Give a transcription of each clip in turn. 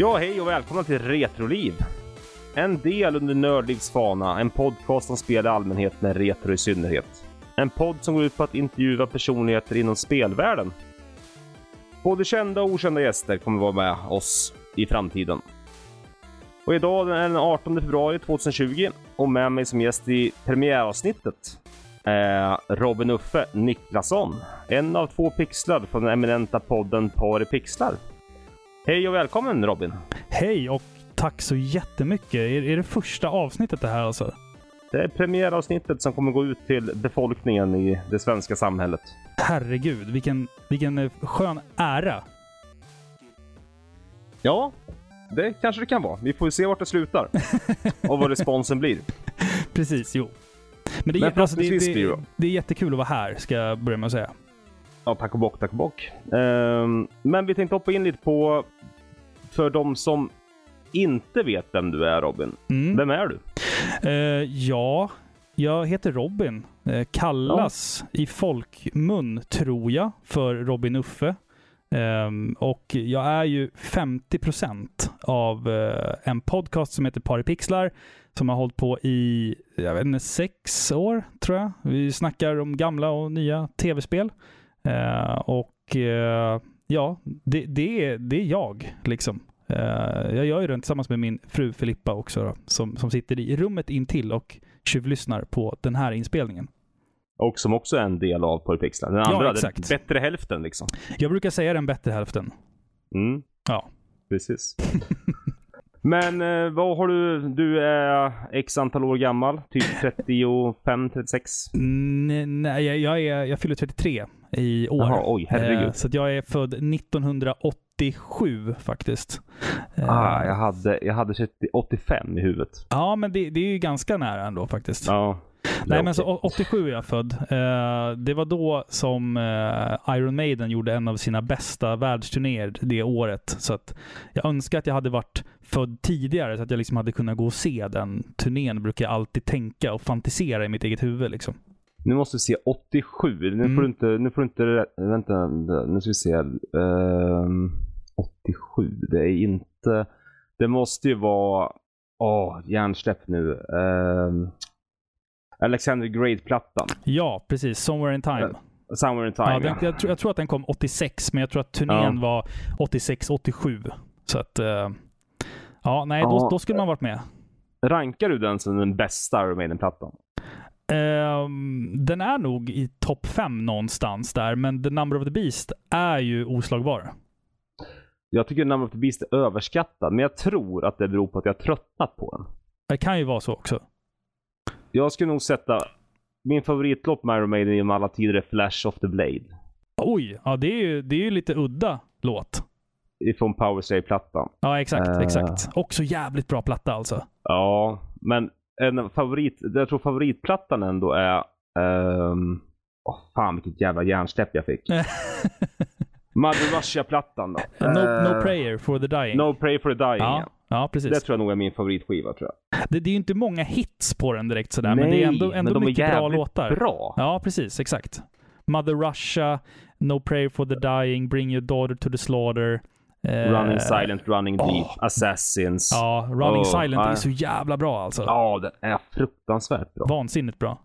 Ja, hej och välkomna till RetroLiv. En del under Nördlivsfana, en podcast som spelar allmänhet men retro i synnerhet. En podd som går ut på att intervjua personligheter inom spelvärlden. Både kända och okända gäster kommer vara med oss i framtiden. Och idag är den 18 februari 2020 och med mig som gäst i premiäravsnittet är Robin Uffe Niklasson. En av två pixlar från den eminenta podden Paripixlar. Hej och välkommen Robin. Hej och tack så jättemycket. Är det första avsnittet det här alltså? Det är premiäravsnittet som kommer gå ut till befolkningen i det svenska samhället. Herregud, vilken skön ära. Ja, det kanske det kan vara. Vi får se vart det slutar. Och vad responsen blir. Precis, jo. Men det är jättekul att vara här, ska jag börja med att säga. Ja, tack och bock, tack och bock. Men vi tänkte hoppa in lite på, för de som inte vet vem du är, Robin. Mm. Vem är du? Ja, jag heter Robin. Kallas i folkmun, tror jag, för Robin Uffe. Och jag är ju 50% av en podcast som heter Paripixlar, som har hållit på i, jag vet inte, 6 år, tror jag. Vi snackar om gamla och nya tv-spel. Ja, det är jag liksom. Jag gör ju den tillsammans med min fru Filippa också då, som sitter i rummet intill och tjuvlyssnar på den här inspelningen. Och som också är en del av Paripixlar. Den andra, exakt. Den bättre hälften liksom. Jag brukar säga den bättre hälften. Mm. Ja. Precis. Men vad har du? Du är x antal år gammal. Typ 35, 36? Nej, jag fyller 33 i år. Jaha, oj, herregud. Så att jag är född 1987 faktiskt. Jag hade 85 i huvudet. Ja, men det är ju ganska nära ändå faktiskt. Ja. Nej, men så 87 är jag född. Det var då som Iron Maiden gjorde en av sina bästa världsturnéer det året. Så att jag önskar att jag hade varit född tidigare så att jag liksom hade kunnat gå och se den turnén. Brukar jag alltid tänka och fantisera i mitt eget huvud liksom. Nu måste vi se 87. Nu får du inte vänta, nu ska vi se. 87, det är inte, det måste ju vara hjärnsläpp nu. Alexander Grade-plattan. Ja, precis. Somewhere in Time. Somewhere in Time, ja. Jag tror att den kom 86, men jag tror att turnén var 86-87. Så att, då skulle man varit med. Rankar du den som den bästa Maiden-plattan? Den är nog i topp 5 någonstans där, men The Number of the Beast är ju oslagbar. Jag tycker The Number of the Beast är överskattad, men jag tror att det beror på att jag tröttnat på den. Det kan ju vara så också. Jag skulle nog sätta min favoritlopp med Iron Maiden genom alla tider är Flash of the Blade. Oj, ja, det är ju lite udda låt. Ifrån Power Slave-plattan. Ja, exakt. Också jävligt bra platta alltså. Ja, men en favorit, jag tror favoritplattan ändå är fan vilket jävla hjärnsläpp jag fick. Mother Russia-plattan då. No Prayer for the Dying. No Prayer for the Dying, ja, precis. Det tror jag nog är min favoritskiva, tror jag. Det är ju inte många hits på den direkt sådär. Nej, men det är ändå mycket bra låtar. Bra. Ja, precis, exakt. Mother Russia, No Prayer for the Dying, Bring Your Daughter to the Slaughter. Running Silent, Running Deep, Assassins. Ja, Running Silent är så jävla bra alltså. Ja, det är fruktansvärt bra. Vansinnigt bra.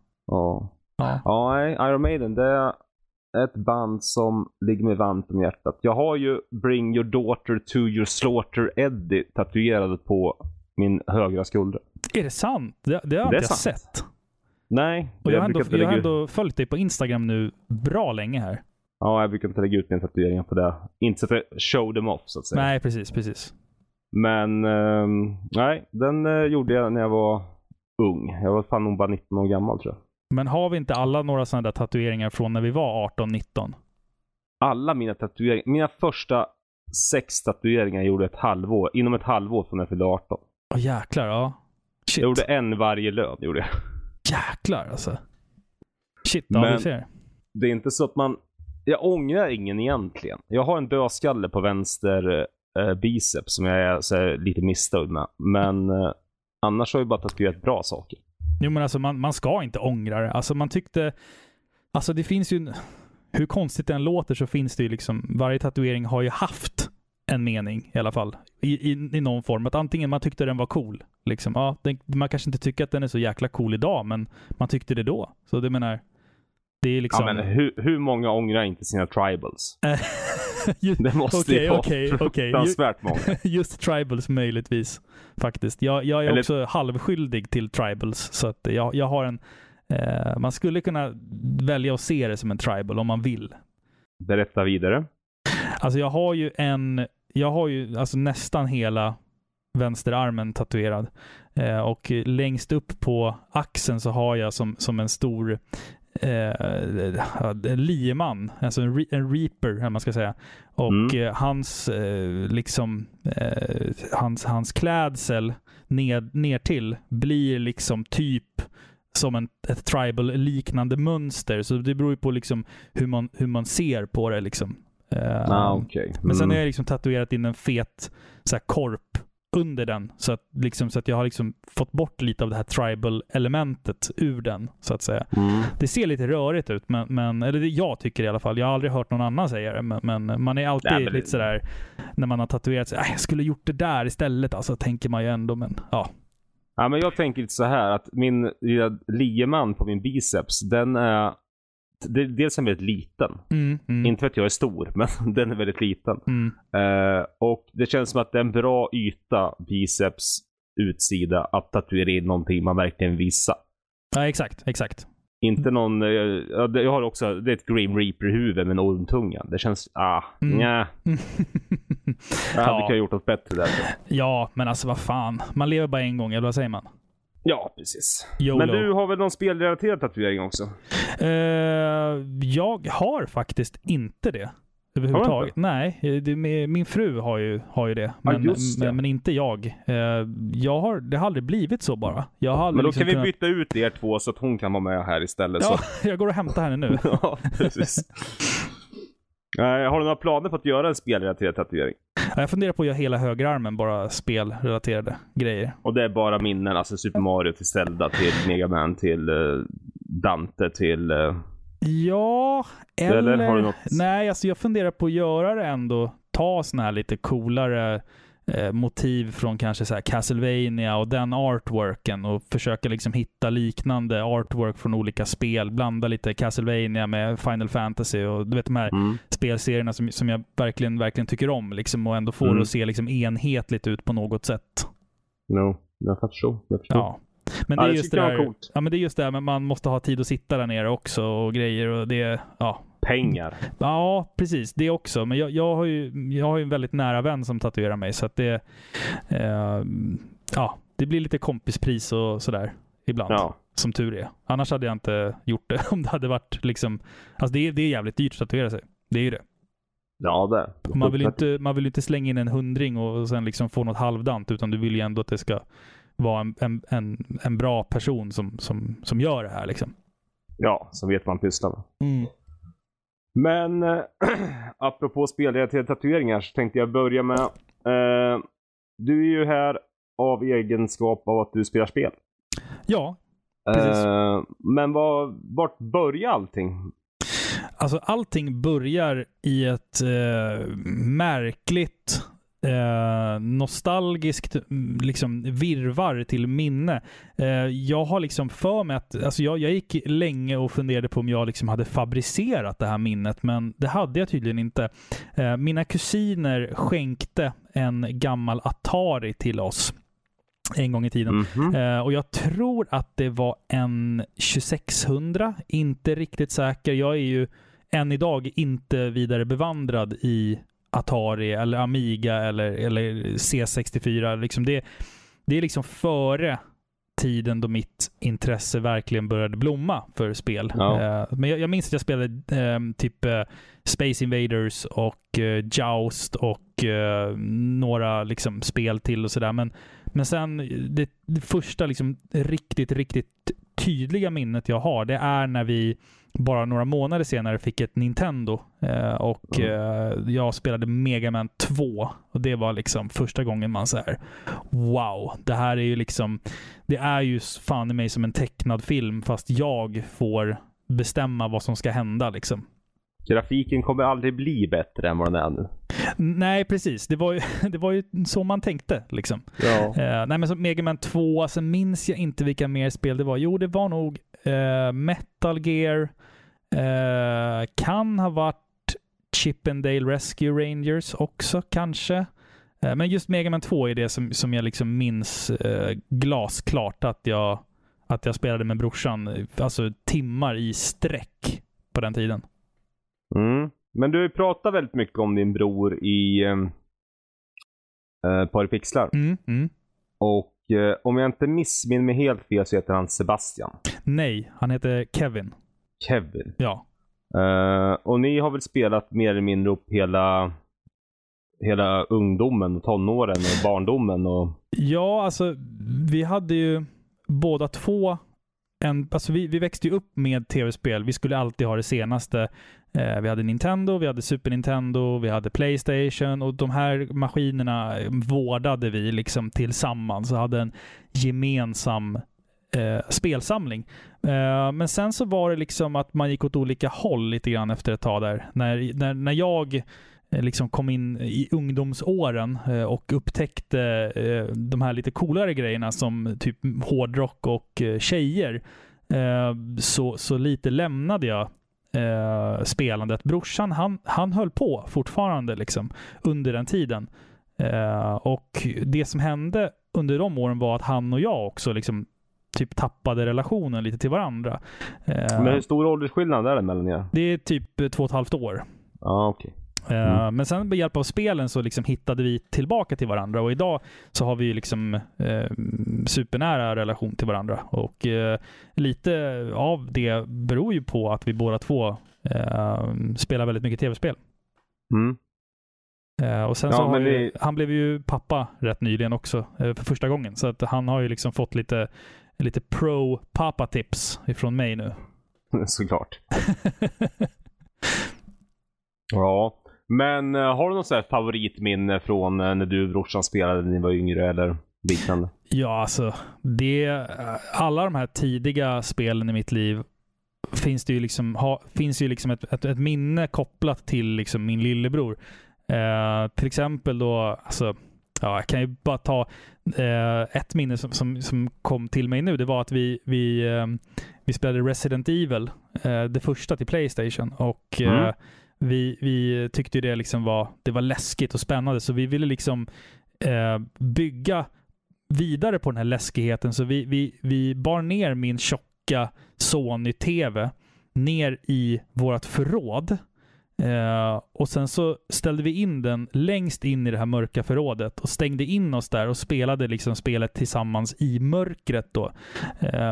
Iron Maiden, det är ett band som ligger mig varmt om hjärtat. Jag har ju Bring Your Daughter to Your Slaughter Eddie tatuerad på min högra skulder. Är det sant? Det har jag sett. Nej. Och jag har ändå följt dig på Instagram nu bra länge här. Ja, jag brukar inte lägga ut min tatuering på det. Inte så att jag show them off så att säga. Nej, precis. Men den gjorde jag när jag var ung. Jag var fan nog bara 19 år gammal tror jag. Men har vi inte alla några sådana där tatueringar från när vi var 18-19? Alla mina tatueringar. Mina första 6 tatueringar gjorde inom ett halvår från när jag fyllde 18. Åh, jäklar, ja. Shit. Jag gjorde en varje löv, gjorde jag. Jäklar, alltså. Shit, ja, du ser. Det är inte så att jag ångrar ingen egentligen. Jag har en dödskalle på vänster biceps som jag är så här, lite missnöjd med. Men annars har jag bara tatuerat bra saker. Jo, men alltså man ska inte ångra det. Alltså man tyckte... Alltså det finns ju... Hur konstigt den låter så finns det ju liksom... Varje tatuering har ju haft en mening i alla fall. I någon form. Att antingen man tyckte den var cool. Liksom. Ja, man kanske inte tycker att den är så jäkla cool idag, men man tyckte det då. Så det menar... Det är liksom... Ja, men hur många ångrar inte sina tribals? Det måste ju vara fruktansvärt många. Just tribals möjligtvis, faktiskt. Jag är också halvskyldig till tribals. Så att jag har en... man skulle kunna välja att se det som en tribal om man vill. Berätta vidare. Alltså jag har ju nästan hela vänsterarmen tatuerad. Och längst upp på axeln så har jag som en stor... lieman, alltså en reaper här man ska säga, och hans klädsel ner till blir liksom typ som ett tribal liknande mönster, så det beror ju på liksom hur man ser på det liksom. Men sen har jag liksom tatuerat in en fet så här korp under den, så att jag har liksom fått bort lite av det här tribal-elementet ur den, så att säga. Mm. Det ser lite rörigt ut, men eller det jag tycker i alla fall. Jag har aldrig hört någon annan säga det, men man är alltid lite sådär, när man har tatuerat sig, jag skulle gjort det där istället, alltså tänker man ju ändå, men ja. Ja, men jag tänker lite så här att min lieman på min biceps, den är dels väldigt liten. Inte vet jag är stor, men den är väldigt liten. Och det känns som att det är en bra yta, biceps utsida, att tatuera in någonting man verkligen visar. Ja, exakt. Inte någon, jag har också, det är ett Grim Reaper-huvud med en ormtunga. Det känns, nja. Jag hade kunnat gjort något bättre där. Ja, men alltså vad fan. Man lever bara en gång, eller vad säger man? Ja, precis. YOLO. Men du har väl någon spelrelaterad tatuering också? Jag har faktiskt inte det överhuvudtaget. Nej, min fru har ju det. Men inte jag. Det har aldrig blivit så bara. Men då liksom kan vi byta ut er två så att hon kan vara med här istället. Ja, så. Jag går och hämtar henne nu. Ja, precis. Har du några planer på att göra en spelrelaterad tatuering? Jag funderar på att göra hela högerarmen, bara spelrelaterade grejer. Och det är bara minnen, alltså Super Mario till Zelda, till Mega Man, till Dante, till... Ja, eller har du något... Nej, alltså jag funderar på att göra det ändå. Ta såna här lite coolare motiv från kanske så här Castlevania och den artworken, och försöka liksom hitta liknande artwork från olika spel, blanda lite Castlevania med Final Fantasy och du vet de här spelserierna som jag verkligen tycker om liksom, och ändå får det att se liksom enhetligt ut på något sätt. No, jag förstår. Ja. Men det är just det där. Ja, men det är just det här, men man måste ha tid att sitta där nere också och grejer, och det pengar. Ja, precis. Det också. Men jag har ju en väldigt nära vän som tatuerar mig, så att det det blir lite kompispris och sådär ibland. Ja. Som tur är. Annars hade jag inte gjort det om det hade varit liksom, alltså det är jävligt dyrt att tatuera sig. Det är ju det. Ja, det. Man vill inte slänga in en 100-ring och sen liksom få något halvdant, utan du vill ju ändå att det ska vara en bra person som gör det här liksom. Ja, som vet man pysslar med. Mm. Men apropå spelrelaterade tatueringar så tänkte jag börja med du är ju här av egenskap av att du spelar spel. Ja, precis. Men vart börjar allting? Alltså allting börjar i ett märkligt nostalgiskt liksom virvar till minne. Jag har liksom för mig att alltså jag gick länge och funderade på om jag liksom hade fabricerat det här minnet, men det hade jag tydligen inte. Mina kusiner skänkte en gammal Atari till oss en gång i tiden. Och jag tror att det var en 2600, inte riktigt säker. Jag är ju än idag inte vidare bevandrad i Atari eller Amiga eller C64 liksom. Det är liksom före tiden då mitt intresse verkligen började blomma för spel. Men jag minns att jag spelade typ Space Invaders och Joust och några liksom spel till och sådär, men sen det första liksom riktigt tydliga minnet jag har, det är när vi bara några månader senare fick ett Nintendo och jag spelade Mega Man 2, och det var liksom första gången man så här, wow, det här är ju liksom, det är ju fan i mig som en tecknad film, fast jag får bestämma vad som ska hända liksom. grafiken kommer aldrig bli bättre än vad den är nu. Nej, precis. Det var ju så man tänkte. Liksom. Ja. Nej, men som Mega Man 2, alltså, minns jag inte vilka mer spel det var. Jo, det var nog Metal Gear. Kan ha varit Chip and Dale Rescue Rangers också, kanske. Men just Mega Man 2 är det som jag liksom minns glasklart att jag spelade med brorsan, alltså timmar i sträck på den tiden. Mm. Men du pratar väldigt mycket om din bror i Paripixlar. Mm, mm. Och om jag inte missminner mig helt fel så heter han Sebastian. Nej, han heter Kevin. Kevin? Ja. Och ni har väl spelat mer eller mindre upp hela ungdomen och tonåren och barndomen och... Ja, alltså vi hade ju båda två alltså vi växte ju upp med tv-spel. Vi skulle alltid ha det senaste. Vi hade Nintendo, vi hade Super Nintendo, vi hade PlayStation, och de här maskinerna vårdade vi liksom tillsammans och hade en gemensam spelsamling. Men sen så var det liksom att man gick åt olika håll lite grann efter ett tag där. När jag liksom kom in i ungdomsåren och upptäckte de här lite coolare grejerna som typ hårdrock och tjejer, så lite lämnade jag spelandet. Brorsan han höll på fortfarande liksom under den tiden. Och det som hände under de åren var att han och jag också liksom typ tappade relationen lite till varandra. Men hur stor åldersskillnad är det mellan er? Det är typ 2,5 år. Ja, ah, okej. Okay. Mm. Men sen med hjälp av spelen så liksom hittade vi tillbaka till varandra, och idag så har vi liksom supernära relation till varandra, och lite av det beror ju på att vi båda två spelar väldigt mycket tv-spel. Mm. Och sen så han blev ju pappa rätt nyligen också för första gången, så att han har ju liksom fått lite pro-pappa-tips ifrån mig nu. Såklart. Ja. Men har du något sådär favoritminne från när du och brorsan spelade när ni var yngre eller liknande? Ja, alltså alla de här tidiga spelen i mitt liv finns det ju liksom ett minne kopplat till liksom min lillebror. Till exempel då, alltså, ja, jag kan ju bara ta ett minne som kom till mig nu. Det var att vi spelade Resident Evil, det första till PlayStation, och vi tyckte ju det liksom var läskigt och spännande, så vi ville liksom bygga vidare på den här läskigheten, så vi bar ner min tjocka Sony-TV ner i vårt förråd, och sen så ställde vi in den längst in i det här mörka förrådet och stängde in oss där och spelade liksom spelet tillsammans i mörkret då.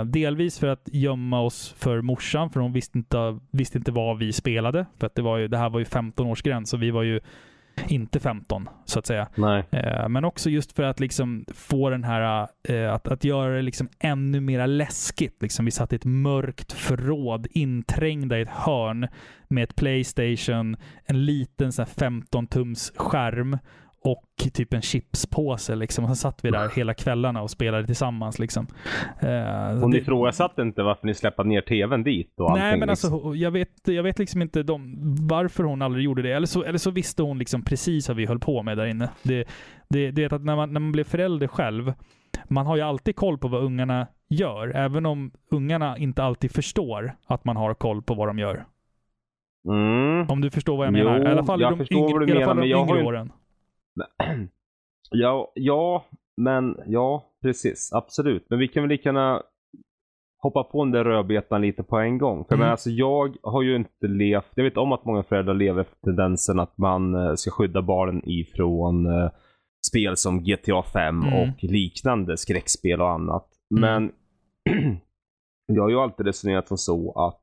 Delvis för att gömma oss för morsan, för hon visste inte vad vi spelade, för att det här var ju 15-årsgräns, så vi var ju inte 15 så att säga. Nej. Men också just för att liksom få den här att göra det liksom ännu mer läskigt liksom. Vi satt i ett mörkt förråd inträngda i ett hörn med ett PlayStation, en liten så här 15-tums skärm och typ en chipspåse liksom, och så satt vi där hela kvällarna och spelade tillsammans liksom. Och ni ifrågasatte inte varför ni släppte ner tvn dit och allting? Nej, men liksom, alltså jag vet liksom inte varför hon aldrig gjorde det, eller så visste hon liksom precis vad vi höll på med där inne. Det är att när man blir förälder själv, man har ju alltid koll på vad ungarna gör, även om ungarna inte alltid förstår att man har koll på vad de gör. Mm. Om du förstår vad jag menar. Jo, i alla fall de yngre åren. Ja, precis, absolut. Men vi kan väl lika gärna hoppa på den där rödbetan lite på en gång. För men alltså, jag har ju inte levt, jag vet om att många föräldrar lever efter tendensen att man ska skydda barnen ifrån spel som GTA 5 och liknande skräckspel och annat. Men jag har ju alltid resonerat som så att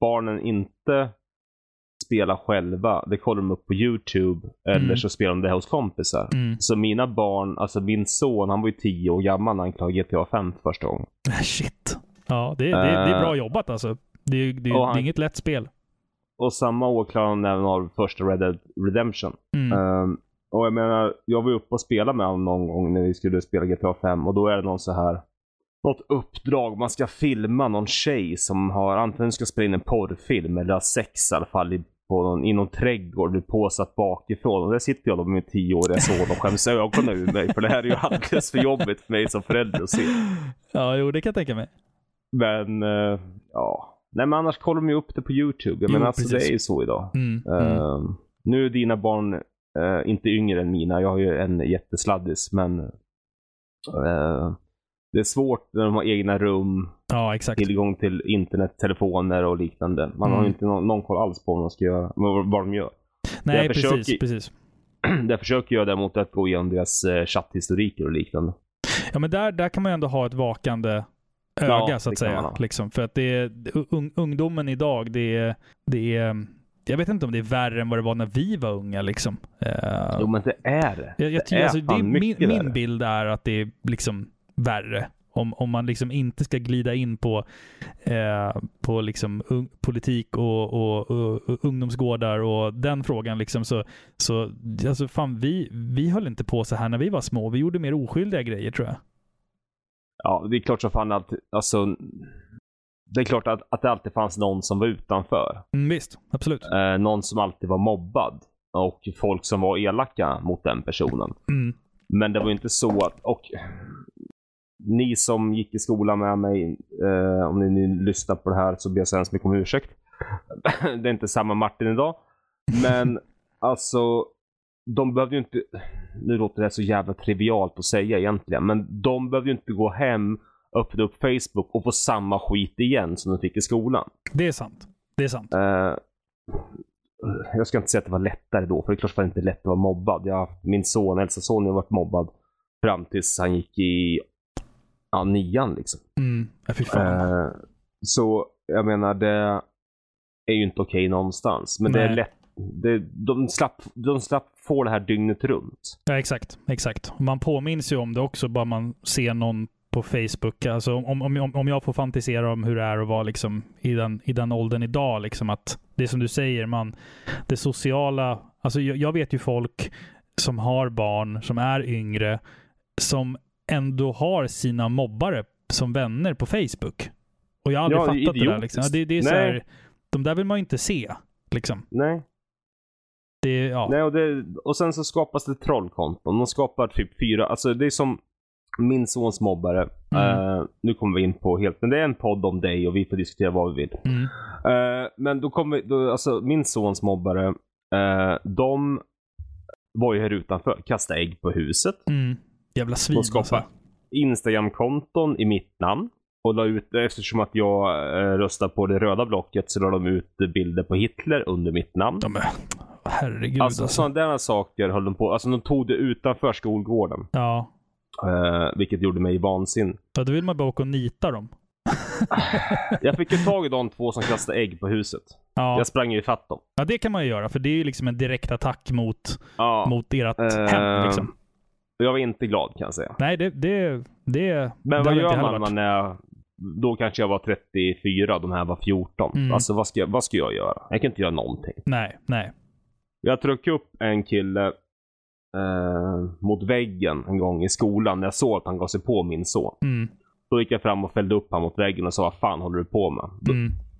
barnen inte spela själva, det kollar de upp på YouTube eller så spelar de det hos kompisar. Så mina barn, alltså min son, han var ju 10 år gammal när han klarade GTA 5 första gången. Shit. Ja, det är bra jobbat alltså. Det är inget lätt spel. Och samma år klarade han även av första Red Dead Redemption. Och jag menar, jag var uppe och spelade med honom någon gång när vi skulle spela GTA 5, och då är det något uppdrag, man ska filma någon tjej som antingen ska spela in en porrfilm eller har sex i alla fall i i någon trädgård, blir påsatt bakifrån. Och där sitter jag då med min 10-åriga son och skäms ögonen ur mig. För det här är ju alldeles för jobbigt för mig som förälder att se. Ja, jo, det kan jag tänka mig. Men, ja... Nej, men annars kollar de ju upp det på YouTube. Jag menar, alltså, det är ju så idag. Nu är dina barn inte yngre än mina. Jag har ju en jättesladdis, men det är svårt när de har egna rum. Ja, exakt. Tillgång till internet, telefoner och liknande. Man har ju inte någon koll alls på vad de gör. Nej, precis. Jag försöker göra däremot att gå igenom deras chatthistoriker och liknande. Ja, men där kan man ju ändå ha ett vakande... öga, ja, så att säga, liksom. För att det är, ungdomen idag, det är jag vet inte om det är värre än vad det var när vi var unga, liksom. Jo, men det är det. Min bild är att det är liksom värre om man liksom inte ska glida in på liksom politik och ungdomsgårdar och den frågan, liksom, så alltså, fan, vi höll inte på så här när vi var små. Vi gjorde mer oskyldiga grejer, tror jag. Ja, det är klart så fan att, alltså, det är klart att det alltid fanns någon som var utanför. Visst, absolut. Någon som alltid var mobbad och folk som var elaka mot den personen. Mm. Men det var ju inte så att, och ni som gick i skolan med mig, om ni nu lyssnar på det här så ber jag så hemskt mycket om ursäkt. Det är inte samma Martin idag. Men alltså... de behövde ju inte, nu låter det så jävla trivialt att säga egentligen, men de behövde ju inte gå hem, öppna upp Facebook och få samma skit igen som de fick i skolan. Det är sant. Det är sant. Jag ska inte säga att det var lättare då, för det är klart att det inte är lätt att vara mobbad. Min son, äldsta son, har varit mobbad fram tills han gick i nian, liksom. Mm, jag fick fan. Så jag menar, det är ju inte okej någonstans, men nej. Det är lätt. De slapp få det här dygnet runt. Ja, exakt. Man påminns ju om det också, bara man ser någon på Facebook. Alltså, om jag får fantisera om hur det är att vara, liksom, i den åldern idag, liksom, att det som du säger, det sociala... Alltså, jag vet ju folk som har barn, som är yngre, som ändå har sina mobbare som vänner på Facebook. Och jag har aldrig fattat det där. Liksom. Det är så här, de där vill man ju inte se. Liksom. Nej. Nej, och sen så skapas det trollkonton. De skapar typ 4. Alltså, det är som min sons mobbare. Nu kommer vi in på helt. Men det är en podd om dig och vi får diskutera vad vi vill. Men då kommer alltså min sons mobbare. De var ju här utanför. Kastade ägg på huset. Jävla svin. De skapade Instagram-konton i mitt namn. Och la ut, eftersom att jag röstar på det röda blocket, så la de ut bilder på Hitler under mitt namn. Herregud. Alltså sådana saker höll de på. Alltså, de tog det utanför skolgården. Ja. Vilket gjorde mig vansinnig. Ja, då vill man bara åka och nita dem. Jag fick ju tag i de 2 som kastade ägg på huset. Ja. Jag sprang ju ifatt dem. Ja, det kan man ju göra. För det är ju liksom en direkt attack mot ert hem, liksom. Jag var inte glad, kan jag säga. Nej, det men vad gör man när... Då kanske jag var 34, de här var 14. Alltså, vad ska jag göra? Jag kan inte göra någonting. Nej. Jag tryckte upp en kille mot väggen en gång i skolan. När jag såg att han gav sig på min son. Då gick jag fram och fällde upp han mot väggen och sa, vad fan håller du på med?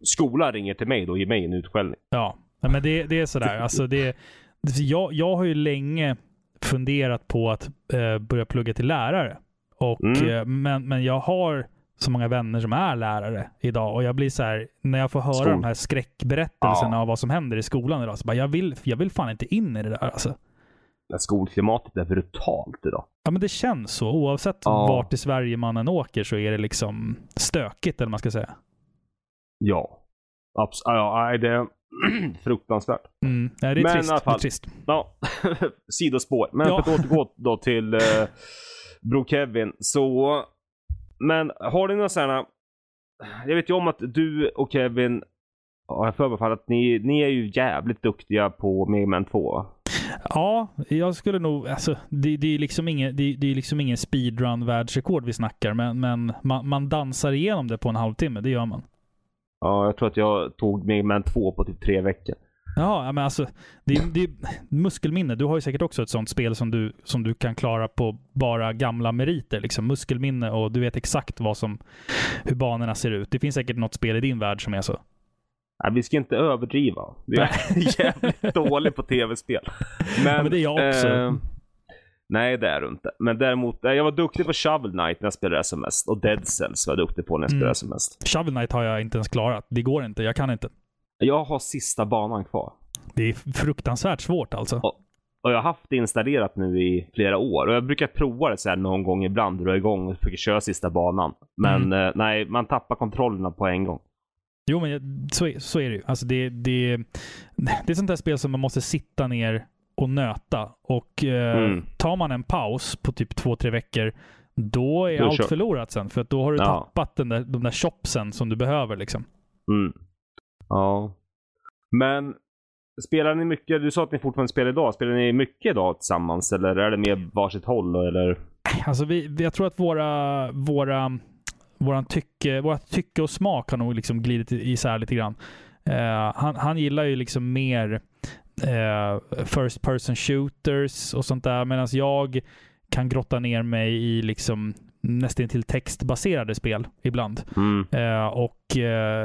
Skolan ringer till mig då och ger mig en utskällning. Ja, men det är sådär. Alltså, jag har ju länge funderat på att börja plugga till lärare. Och, men jag har... så många vänner som är lärare idag, och jag blir så här, när jag får höra de här skräckberättelserna av vad som händer i skolan idag, så bara, jag vill fan inte in i det där, alltså. Skolklimatet är brutalt idag. Ja, men det känns så, oavsett vart i Sverige mannen åker, så är det liksom stökigt, eller man ska säga. Ja. Det är fruktansvärt. Nej, det är trist. I alla fall, det är trist. Ja, sidospår. Men för att återgå då till Bro Kevin, så... Men har ni några sådana... Jag vet ju om att du och Kevin har förbefallt att ni är ju jävligt duktiga på Mega Man 2. Ja, jag skulle nog... Alltså, det är liksom ingen speedrun-världsrekord vi snackar, men man dansar igenom det på en halvtimme, det gör man. Ja, jag tror att jag tog Mega Man 2 på typ 3 veckor. Ja, men alltså, det är muskelminne. Du har ju säkert också ett sånt spel som du kan klara på bara gamla meriter, liksom muskelminne, och du vet exakt hur banorna ser ut. Det finns säkert något spel i din värld som är så. Nej, vi ska inte överdriva. Vi är jävligt dålig på tv-spel. Men det är jag också. Nej, det är du inte. Men däremot, jag var duktig på Shovel Knight när jag spelade som mest. Och Dead Cells var jag duktig på när jag spelade som mest. Shovel Knight har jag inte ens klarat. Det går inte, jag kan inte. Jag har sista banan kvar. Det är fruktansvärt svårt alltså. Och jag har haft det installerat nu i flera år. Och jag brukar prova det så här någon gång ibland. Dra igång och försöka köra sista banan. Men nej, man tappar kontrollerna på en gång. Jo, men så är det ju. Alltså det är sånt där spel som man måste sitta ner och nöta. Och tar man en paus på typ 2-3 veckor, då är allt förlorat sen. För att då har du tappat de där shopsen som du behöver liksom. Mm. Ja. Men spelar ni mycket? Du sa att ni fortfarande spelar idag. Spelar ni mycket idag tillsammans? Eller är det mer varsitt håll? Eller? Alltså jag tror att våra tycke och smak har nog liksom glidit isär lite grann. Han gillar ju liksom mer first person shooters och sånt där, medan jag kan grotta ner mig i liksom nästan till textbaserade spel ibland.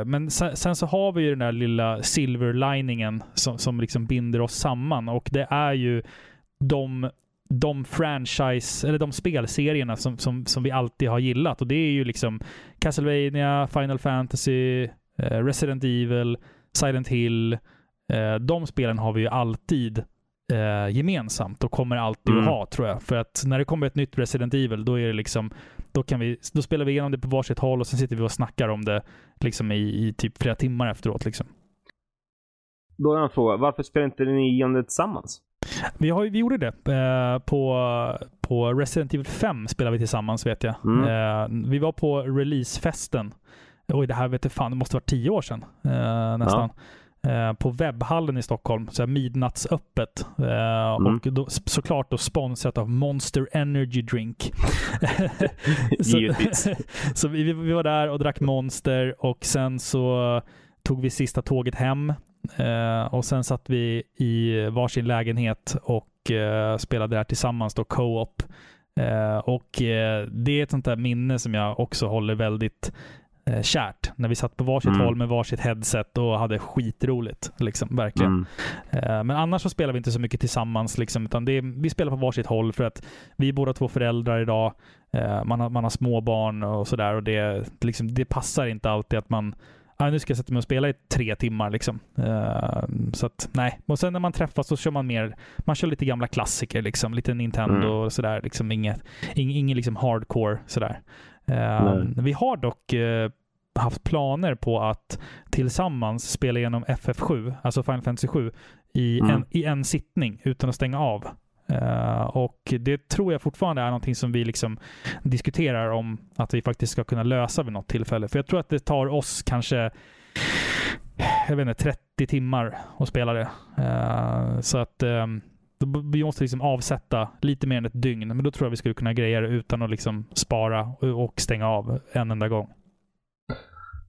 Men sen så har vi ju den där lilla silverliningen som liksom binder oss samman, och det är ju de franchise eller de spelserierna som vi alltid har gillat, och det är ju liksom Castlevania, Final Fantasy, Resident Evil, Silent Hill. De spelen har vi ju alltid gemensamt och kommer alltid att ha, tror jag. För att när det kommer ett nytt Resident Evil, då är det liksom, då spelar vi igenom det på varsitt håll, och sen sitter vi och snackar om det liksom i typ flera timmar efteråt liksom. Då är en fråga, varför spelar inte ni igen det tillsammans? Vi gjorde det på Resident Evil 5 spelade vi tillsammans, vet jag. Vi var på releasefesten. Oj, det här vet jag fan, det måste vara 10 år sedan nästan. På webbhallen i Stockholm, så här midnattsöppet, och då, såklart då sponsrat av Monster Energy Drink. Så vi var där och drack Monster, och sen så tog vi sista tåget hem, och sen satt vi i varsin lägenhet och spelade där tillsammans då, co-op, och det är ett sånt där minne som jag också håller väldigt kärt, när vi satt på varsitt håll med varsitt headset och hade skitroligt liksom, verkligen. Men annars så spelar vi inte så mycket tillsammans liksom, utan vi spelar på varsitt håll för att vi är båda två föräldrar idag, man har småbarn och sådär, och det passar inte alltid att man nu ska jag sätta mig och spela i 3 timmar liksom. Så att nej. Och sen när man träffas så kör man kör lite gamla klassiker liksom, lite Nintendo och sådär liksom, ingen liksom hardcore sådär. Vi har dock haft planer på att tillsammans spela igenom FF7, alltså Final Fantasy 7, i en sittning utan att stänga av. Och det tror jag fortfarande är någonting som vi liksom diskuterar om att vi faktiskt ska kunna lösa vid något tillfälle. För jag tror att det tar oss kanske, jag vet inte, 30 timmar att spela det. Så att vi måste liksom avsätta lite mer än ett dygn, men då tror jag vi skulle kunna greja det utan att liksom spara och stänga av en enda gång.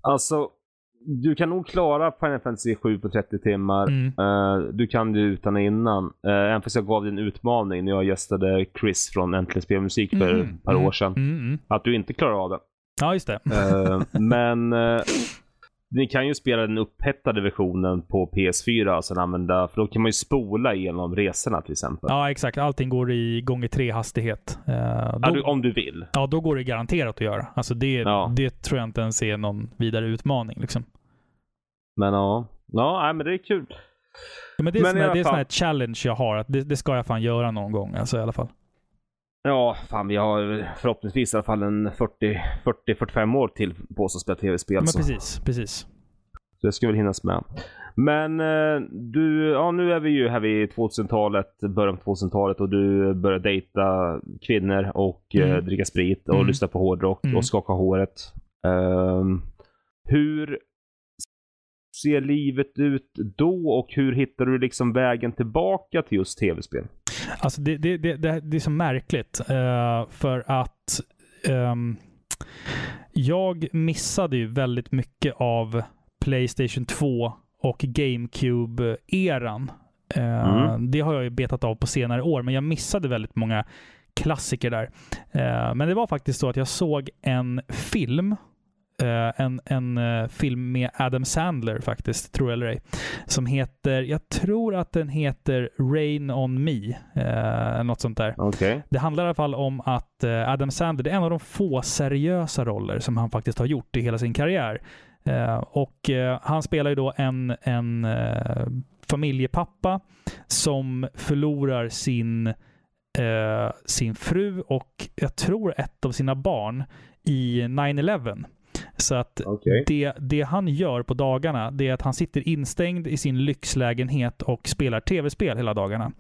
Alltså, du kan nog klara Final Fantasy 7 på 30 timmar. Du kan det utan och innan. Även fast jag gav dig en utmaning när jag gästade Chris från Äntligen Spelmusik för ett par år sedan. Att du inte klarar av det. Ja, just det. Men ni kan ju spela den upphettade versionen på PS4 och sen använda, för då kan man ju spola igenom resorna till exempel. Ja, exakt. Allting går i gånger 3 hastighet. Om du vill. Ja, då går det garanterat att göra. Alltså det tror jag inte ens är någon vidare utmaning liksom. Men men det är kul. Ja, men det är sån här challenge jag har, att det ska jag fan göra någon gång alltså, i alla fall. Ja, fan, vi har förhoppningsvis i alla fall en 40-45 år till på oss att spela tv-spel. Men precis. Så det ska väl hinnas med. Men nu är vi ju här vid 2000-talet, början på 2000-talet, och du börjar dejta kvinnor och dricka sprit och lyssna på hårdrock och skaka håret. Hur ser livet ut då, och hur hittar du liksom vägen tillbaka till just tv-spel? Alltså det är så märkligt, för att jag missade ju väldigt mycket av PlayStation 2 och GameCube-eran. Det har jag ju betat av på senare år, men jag missade väldigt många klassiker där. Men det var faktiskt så att jag såg en film en film med Adam Sandler faktiskt, tror jag eller ej, som heter, jag tror att den heter Rain on Me, något sånt där. Okay. Det handlar i alla fall om att Adam Sandler, det är en av de få seriösa roller som han faktiskt har gjort i hela sin karriär. Och han spelar ju då en familjepappa som förlorar sin fru och jag tror ett av sina barn i 9/11. Så att okay. det han gör på dagarna, det är att han sitter instängd i sin lyxlägenhet och spelar tv-spel hela dagarna.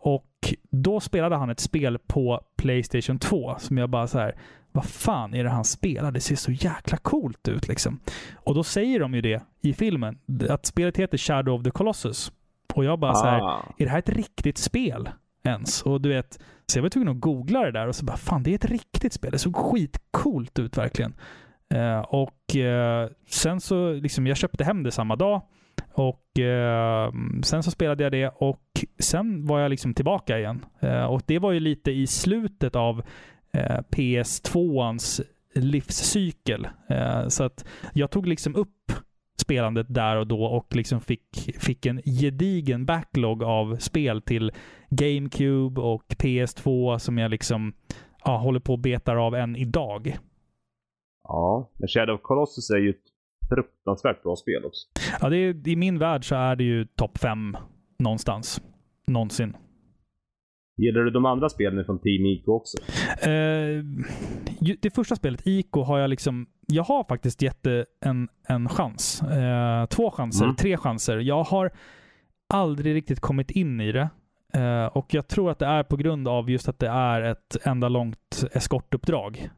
Och då spelade han ett spel på PlayStation 2 som jag bara så här, vad fan är det han spelar? Det ser så jäkla coolt ut liksom. Och då säger de ju det i filmen, att spelet heter Shadow of the Colossus. Och jag bara så här, är det här ett riktigt spel ens? Och du vet, så jag var tvungen att googla det där och så bara, fan det är ett riktigt spel. Det såg skitcoolt ut verkligen. Och sen så liksom, jag köpte hem det samma dag. Och sen så spelade jag det och sen var jag liksom tillbaka igen. Och det var ju lite i slutet av PS2-ans livscykel. Så att jag tog liksom upp spelandet där och då och liksom fick en gedigen backlog av spel till GameCube och PS2 som jag liksom håller på och betar av än idag. Ja, Shadow of Colossus är ju ett fruktansvärt bra spel också. Ja, det är, i min värld så är det ju topp 5 någonstans. Någonsin. Gillar du de andra spelen från Team Ico också? Det första spelet, Ico, har jag liksom... Jag har faktiskt gett en chans. 2 chanser, 3 chanser. Jag har aldrig riktigt kommit in i det. Och jag tror att det är på grund av just att det är ett enda långt eskortuppdrag.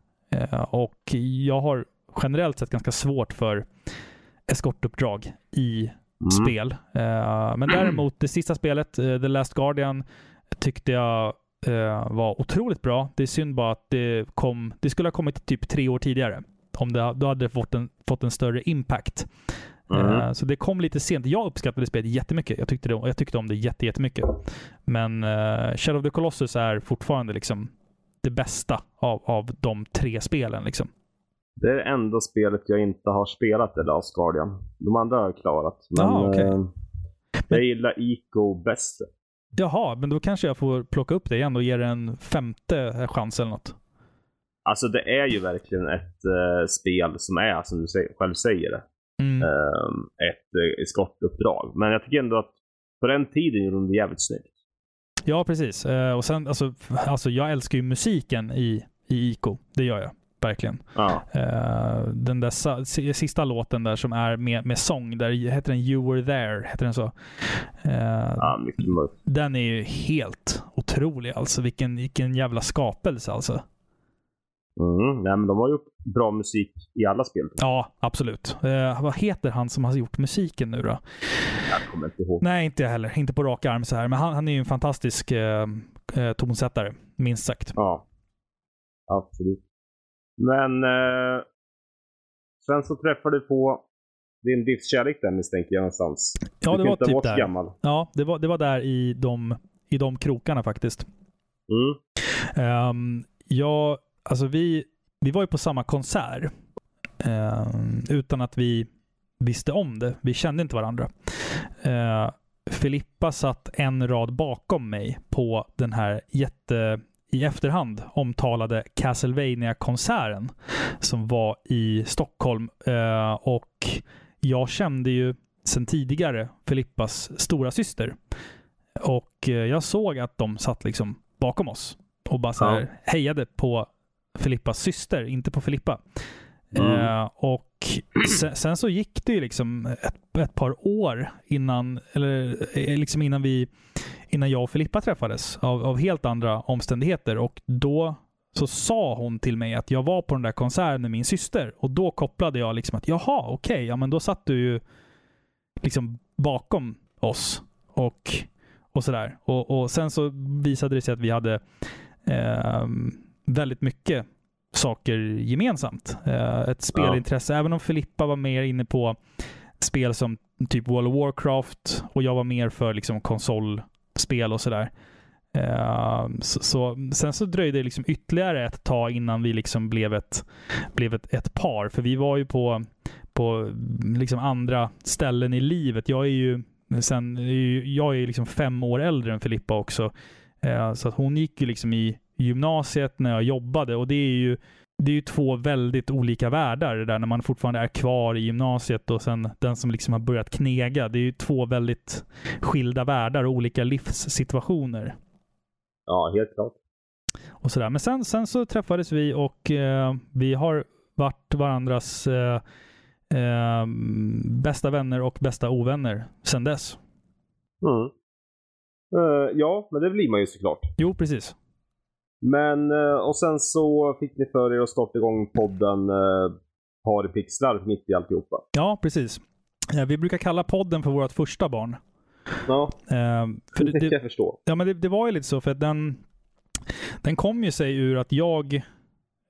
Och jag har generellt sett ganska svårt för eskortuppdrag i spel. Men däremot det sista spelet, The Last Guardian, tyckte jag var otroligt bra. Det är synd bara att det skulle ha kommit typ 3 år tidigare. Om då hade det fått en större impact. Så det kom lite sent. Jag uppskattade spelet jättemycket. Jag tyckte om det jättemycket. Men Shadow of the Colossus är fortfarande liksom det bästa av de 3 spelen liksom. Det är det enda spelet jag inte har spelat, The Last Guardian. De andra har jag klarat. Men okay. Jag gillar Ico bäst. Jaha, men då kanske jag får plocka upp det igen och ge det en 5:e chans eller något. Alltså det är ju verkligen ett spel som är, som du själv säger det, ett eskortuppdrag. Men jag tycker ändå att på den tiden gjorde de det jävligt snyggt. Ja, precis. Och sen, alltså jag älskar ju musiken i Ico. Det gör jag. Verkligen. Ja. Den där sista låten där som är med sång, där heter den You Were There, heter den så. Den är ju helt otrolig alltså, vilken jävla skapelse alltså. Nej, men de har ju bra musik i alla spel. Ja, absolut. Vad heter han som har gjort musiken nu då? Jag kommer inte ihåg. Nej, inte jag heller. Inte på rak arm så här, men han är ju en fantastisk tonsättare, minst sagt. Ja. Absolut. Men sen så träffade du på din livskärlek där, misstänker jag någonstans. Ja, det var typ där. Gammal. Ja, det var där i de krokarna faktiskt. Ja, alltså vi var ju på samma konsert utan att vi visste om det. Vi kände inte varandra. Filippa satt en rad bakom mig på den här i efterhand omtalade Castlevania-konserten som var i Stockholm, och jag kände ju sedan tidigare Filippas stora syster och jag såg att de satt liksom bakom oss och bara så här hejade på Filippas syster, inte på Filippa. Och sen så gick det ju liksom ett par år innan jag och Filippa träffades av helt andra omständigheter, och då så sa hon till mig att jag var på den där konserten med min syster, och då kopplade jag liksom att jaha, okej, ja men då satt du ju liksom bakom oss och sådär, och sen så visade det sig att vi hade väldigt mycket saker gemensamt. Ett spelintresse. Ja. Även om Filippa var mer inne på spel som typ World of Warcraft och jag var mer för liksom konsolspel och sådär. Sen så dröjde det liksom ytterligare ett tag innan vi liksom blev ett par. För vi var ju på liksom andra ställen i livet. Jag är ju liksom 5 år äldre än Filippa också. Så att hon gick ju liksom i gymnasiet när jag jobbade. Och det är ju två väldigt olika världar där, när man fortfarande är kvar i gymnasiet och sen den som liksom har börjat knega. Det är ju två väldigt skilda världar och olika livssituationer. Ja, helt klart. Och sådär. Men sen så träffades vi och vi har varit varandras bästa vänner och bästa ovänner sen dess. Mm. Ja, men det blir man ju såklart. Jo, precis. Men, och sen så fick ni för er att starta igång podden Paripixlar mitt i alltihopa. Ja, precis. Vi brukar kalla podden för vårt första barn. Ja, för det kan jag förstå. Ja, men det var ju lite så, för att den kom ju sig ur att jag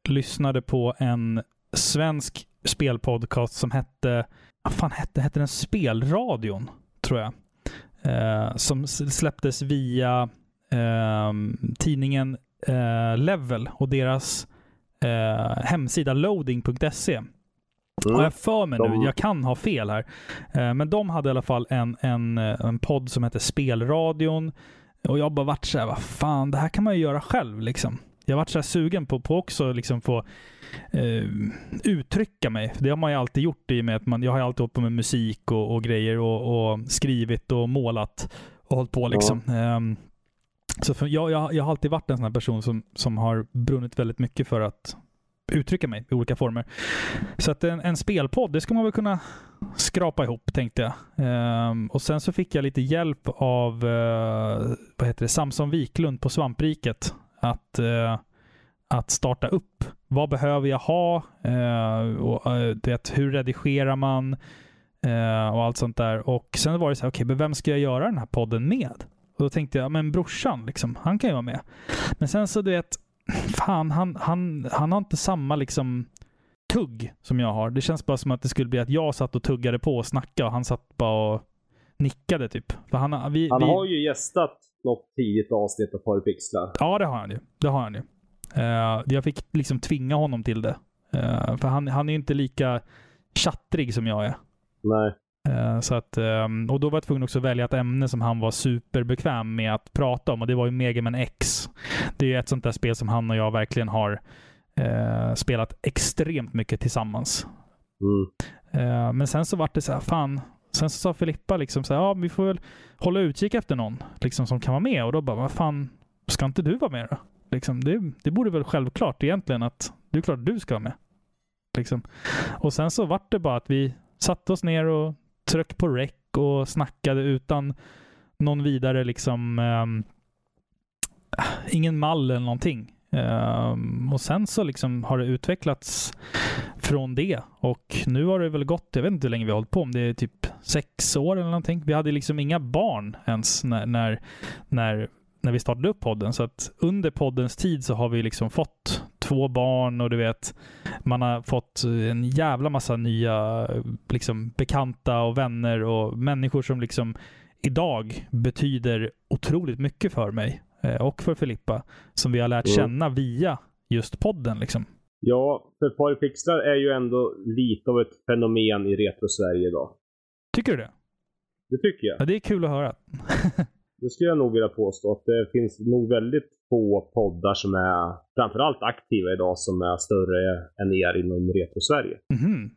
lyssnade på en svensk spelpodcast som hette... Vad fan hette den? Spelradion, tror jag. Som släpptes via tidningen Level och deras hemsida loading.se. Mm. Och jag för mig nu, jag kan ha fel här. Men de hade i alla fall en podd som hette Spelradion. Och jag bara vart så här, vad fan, det här kan man ju göra själv liksom. Jag vart så här sugen på också liksom få uttrycka mig. Det har man ju alltid gjort, i och med att jag har alltid hållit på med musik och grejer och skrivit och målat och hållit på liksom. Mm. Så för jag har alltid varit en sån här person som har brunnit väldigt mycket för att uttrycka mig i olika former. Så att en spelpodd, det ska man väl kunna skrapa ihop, tänkte jag. Och sen så fick jag lite hjälp av Samson Wiklund på Svampriket att starta upp. Vad behöver jag ha? Hur redigerar man? Och allt sånt där. Och sen var det så här, okej, men vem ska jag göra den här podden med? Och då tänkte jag, men brorsan, liksom, han kan ju vara med. Men sen så, fan, han har inte samma liksom tugg som jag har. Det känns bara som att det skulle bli att jag satt och tuggade på och snackade och han satt bara och nickade typ. För han har ju gästat något tidigt avsnitt av Paripixlar. Ja, det har han ju. Jag fick liksom tvinga honom till det. För han är ju inte lika chattrig som jag är. Nej. Så att, och då var jag tvungen också att välja ett ämne som han var superbekväm med att prata om, och det var ju Mega Man X. Det är ju ett sånt där spel som han och jag verkligen har spelat extremt mycket tillsammans. Mm. Men sen så var det så här, fan, sen så sa Filippa liksom så här, ja, vi får väl hålla utkik efter någon liksom som kan vara med, och då bara, vad fan, ska inte du vara med då? Liksom, det borde väl självklart egentligen att det är klart du ska vara med. Liksom. Och sen så var det bara att vi satt oss ner och tryck på rec och snackade utan någon vidare liksom ingen mall eller någonting. Och sen så liksom har det utvecklats från det, och nu har det väl gått, jag vet inte hur länge vi har hållit på, om det är typ 6 år eller någonting. Vi hade liksom inga barn ens när vi startade upp podden, så att under poddens tid så har vi liksom fått 2 barn, och du vet, man har fått en jävla massa nya liksom bekanta och vänner och människor som liksom idag betyder otroligt mycket för mig och för Filippa, som vi har lärt känna via just podden liksom. Ja, för Paripixlar är ju ändå lite av ett fenomen i retro-Sverige idag. Tycker du det? Det tycker jag. Ja, det är kul att höra. Det skulle jag nog vilja påstå, att det finns nog väldigt få poddar som är framförallt aktiva idag som är större än er inom retro-Sverige. Mm-hmm.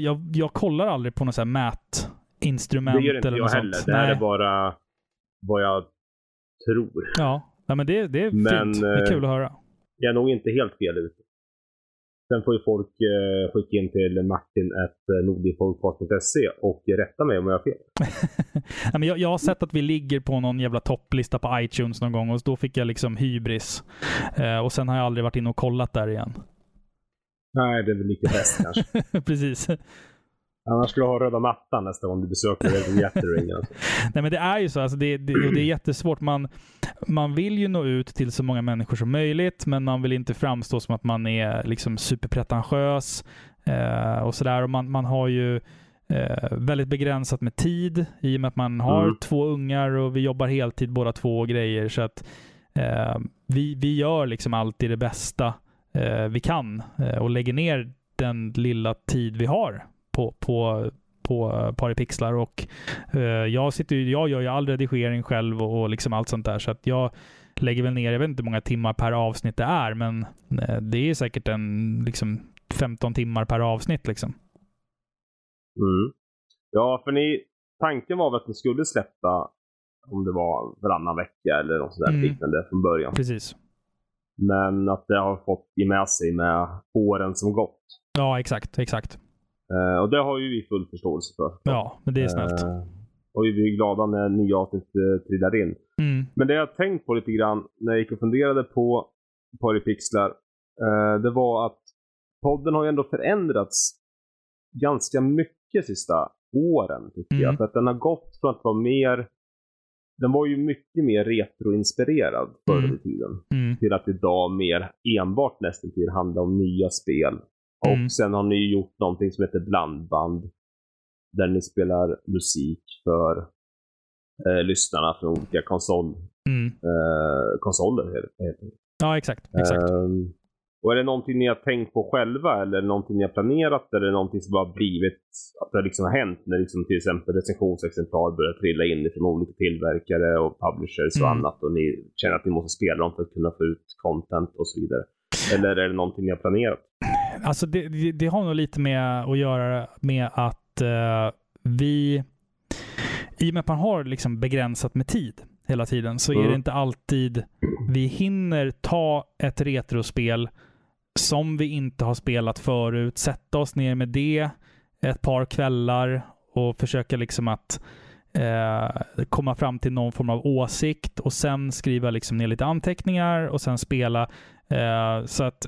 Ja, jag kollar aldrig på något så här mätinstrument. Det gör inte eller jag heller. Sånt. Det här är bara vad jag tror. Ja men det är fint. Det är kul att höra. Jag är nog inte helt fel ute. Sen får ju folk skicka in till martin@nordiffolk.se och rätta mig om jag har fel. Nej, men jag har sett att vi ligger på någon jävla topplista på iTunes någon gång, och då fick jag liksom hybris. Och sen har jag aldrig varit inne och kollat där igen. Nej, det är väl lika bäst kanske. Precis. Annars skulle jag ha röda mattan nästa gång du besöker jätteringen. Alltså. Nej, men det är ju så. Alltså, det är jättesvårt. Man vill ju nå ut till så många människor som möjligt, men man vill inte framstå som att man är liksom superpretentiös och sådär. Och man har ju Väldigt begränsat med tid i och med att man har två ungar och vi jobbar heltid båda två och grejer, så att vi gör liksom alltid det bästa vi kan och lägger ner den lilla tid vi har på Paripixlar, och jag gör ju all redigering själv och liksom allt sånt där, så att jag lägger väl ner, jag vet inte hur många timmar per avsnitt det är, men det är säkert en liksom 15 timmar per avsnitt liksom. Ja, för tanken var att ni skulle släppa, om det var varannan vecka eller något sådär liknande från början. Precis. Men att det har fått ge med sig med åren som gått. Ja, exakt. Och det har ju vi full förståelse för. Ja, men det är snällt. Och vi är glada när nya avsnitt trillar in. Men det jag tänkt på lite grann när jag gick och funderade på Paripixlar, det var att podden har ju ändå förändrats ganska mycket sista åren, tycker jag. För att den har gått från att vara mer, den var ju mycket mer retroinspirerad förr i tiden, till att idag mer enbart nästan till handla om nya spel. Och sen har ni gjort någonting som heter blandband, där ni spelar musik för lyssnarna från olika konsoler heter det. Ja, exakt. Och är det någonting ni har tänkt på själva, eller någonting ni har planerat, eller någonting som bara blivit att det liksom har hänt, när liksom till exempel recensionsexemplar börjar trilla in från olika tillverkare och publishers och annat, och ni känner att ni måste spela dem för att kunna få ut content och så vidare? Eller är det någonting ni har planerat? Alltså det har nog lite med att göra med att vi, i och med att man har liksom begränsat med tid hela tiden, så är det inte alltid vi hinner ta ett retrospel som vi inte har spelat förut, sätta oss ner med det ett par kvällar och försöka liksom att komma fram till någon form av åsikt, och sen skriva liksom ner lite anteckningar och sen spela. Så att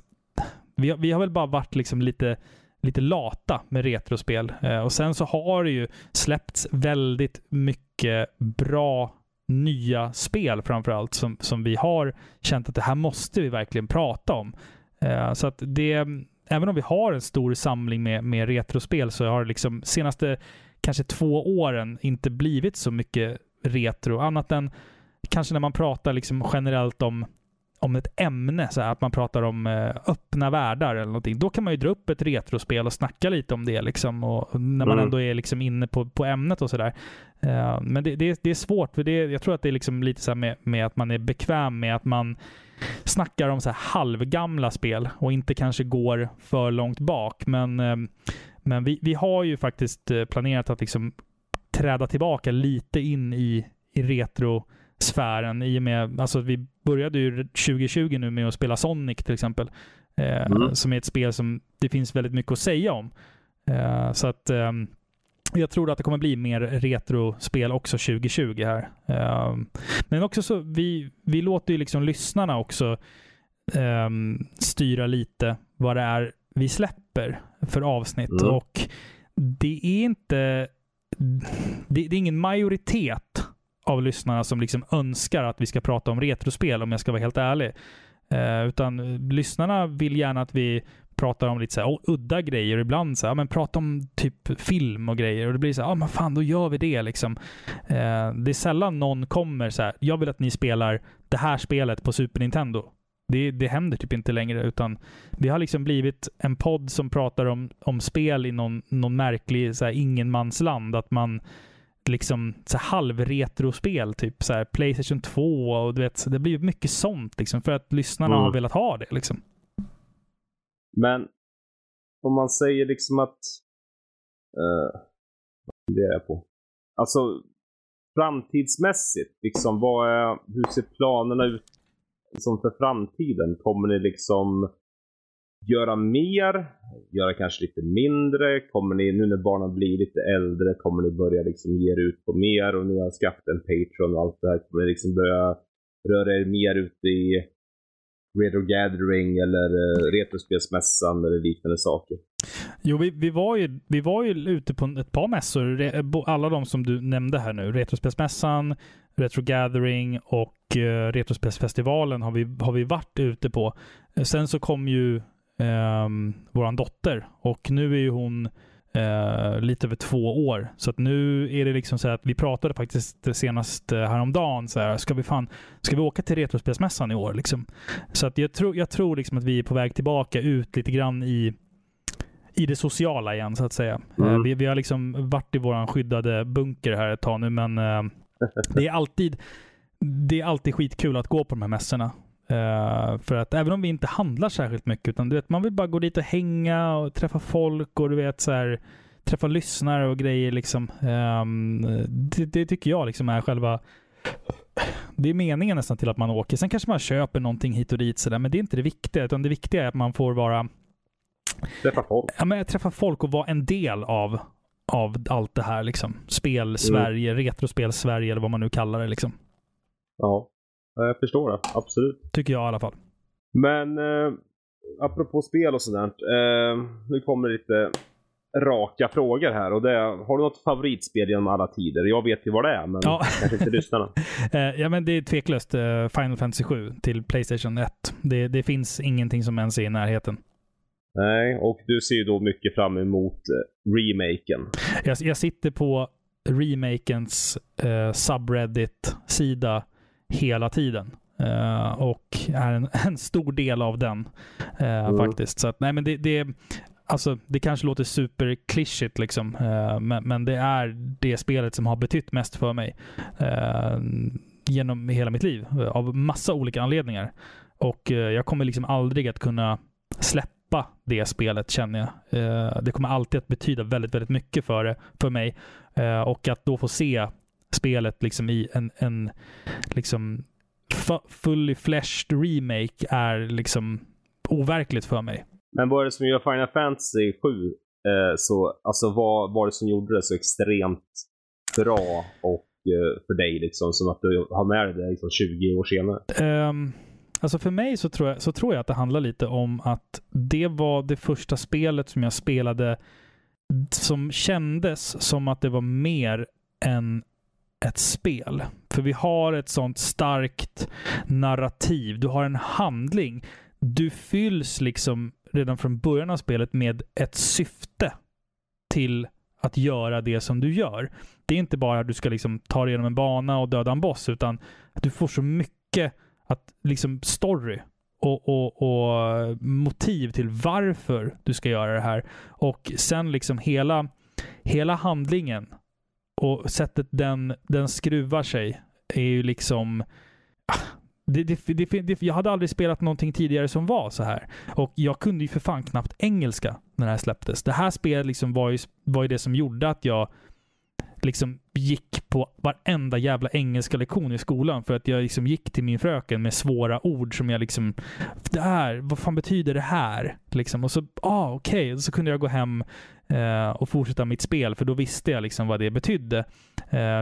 vi har väl bara varit liksom lite lata med retrospel. Och sen så har det ju släppts väldigt mycket bra nya spel framförallt som vi har känt att det här måste vi verkligen prata om. Så att det, även om vi har en stor samling med retrospel, så har det liksom senaste kanske 2 åren inte blivit så mycket retro, annat än kanske när man pratar liksom generellt om ett ämne, så här, att man pratar om öppna världar eller någonting, då kan man ju dra upp ett retrospel och snacka lite om det liksom, och när man ändå är liksom inne på ämnet och sådär. Men det är svårt, för jag tror att det är liksom lite så här med att man är bekväm med att man snackar om så här halvgamla spel och inte kanske går för långt bak, men vi har ju faktiskt planerat att liksom träda tillbaka lite in i retrosfären, i och med, alltså vi började ju 2020 nu med att spela Sonic till exempel, som är ett spel som det finns väldigt mycket att säga om. Så att jag tror att det kommer bli mer retrospel också 2020 här. Men också så, vi låter ju liksom lyssnarna också styra lite vad det är vi släpper för avsnitt, och det är inte det är ingen majoritet av lyssnarna som liksom önskar att vi ska prata om retrospel, om jag ska vara helt ärlig. Utan lyssnarna vill gärna att vi pratar om lite så här udda grejer, ibland så här, men prata om typ film och grejer, och det blir så här, men fan, då gör vi det liksom. Det är sällan någon kommer så här, jag vill att ni spelar det här spelet på Super Nintendo. Det händer typ inte längre, utan vi har liksom blivit en podd som pratar om spel i någon märklig så här ingenmansland, att man liksom så halvretrospel, typ så här PlayStation 2 och du vet, så det blir mycket sånt liksom, för att lyssnarna har velat ha det liksom. Men om man säger liksom att det är jag på. Alltså framtidsmässigt liksom, hur ser planerna ut liksom för framtiden? Kommer ni liksom göra mer, göra kanske lite mindre? Kommer ni, nu när barnen blir lite äldre, kommer ni börja liksom ge er ut på mer, och ni har skaffat en Patreon och allt det här, kommer ni liksom börja röra er mer ute i Retro Gathering eller retrospelsmässan eller liknande saker? Jo, vi var ju ute på ett par mässor, alla de som du nämnde här nu, retrospelsmässan, Retro Gathering och retrospelsfestivalen har vi varit ute på. Sen så kom ju våran dotter, och nu är ju hon lite över 2 år. Så att nu är det liksom så här att vi pratade faktiskt senast häromdagen så här, ska vi åka till Retrospelsmässan i år liksom. Så att jag tror liksom att vi är på väg tillbaka ut lite grann i det sociala igen så att säga. Mm. Vi har liksom varit i våran skyddade bunker här ett tag nu, men det är alltid skitkul att gå på de här mässorna. För att även om vi inte handlar särskilt mycket, utan du vet, man vill bara gå dit och hänga och träffa folk och du vet så här, träffa lyssnare och grejer liksom. Det tycker jag liksom är själva, det är meningen nästan till att man åker. Sen kanske man köper någonting hit och dit så där, men det är inte det viktiga, utan det viktiga är att man får vara, träffa folk och vara en del av allt det här liksom. Spel-Sverige, retrospel-Sverige eller vad man nu kallar det liksom. Ja. Jag förstår det, absolut. Tycker jag i alla fall. Men apropå spel och sådär. Nu kommer lite raka frågor här. Och det är, har du något favoritspel genom alla tider? Jag vet ju vad det är, men kanske inte lyssnarna. Ja, men det är tveklöst Final Fantasy 7 till PlayStation 1. Det finns ingenting som ens är i närheten. Nej, och du ser ju då mycket fram emot remaken. Jag sitter på remakens subreddit-sida hela tiden och är en stor del av den faktiskt. Så att, nej, men det kanske låter superklischigt liksom, men det är det spelet som har betytt mest för mig genom hela mitt liv av massa olika anledningar, och jag kommer liksom aldrig att kunna släppa det spelet, känner jag. Det kommer alltid att betyda väldigt, väldigt mycket för mig, och att då få se spelet liksom i en liksom fully fleshed remake är liksom overkligt för mig. Men vad är det som gör Final Fantasy 7 så, alltså vad var det som gjorde det så extremt bra och för dig liksom, som att du har med dig liksom 20 år senare? Alltså för mig så tror jag att det handlar lite om att det var det första spelet som jag spelade som kändes som att det var mer än ett spel. För vi har ett sånt starkt narrativ. Du har en handling. Du fylls liksom redan från början av spelet med ett syfte till att göra det som du gör. Det är inte bara att du ska liksom ta dig igenom en bana och döda en boss, utan att du får så mycket att liksom story och motiv till varför du ska göra det här. Och sen liksom hela handlingen och sättet den skruvar sig är ju liksom... jag hade aldrig spelat någonting tidigare som var så här. Och jag kunde ju för fan knappt engelska när det här släpptes. Det här spelet liksom var ju det som gjorde att jag liksom gick på varenda jävla engelska lektion i skolan. För att jag liksom gick till min fröken med svåra ord som jag liksom... Det här, vad fan betyder det här? Liksom. Och så, okej. Och så kunde jag gå hem och fortsätta mitt spel, för då visste jag liksom vad det betydde.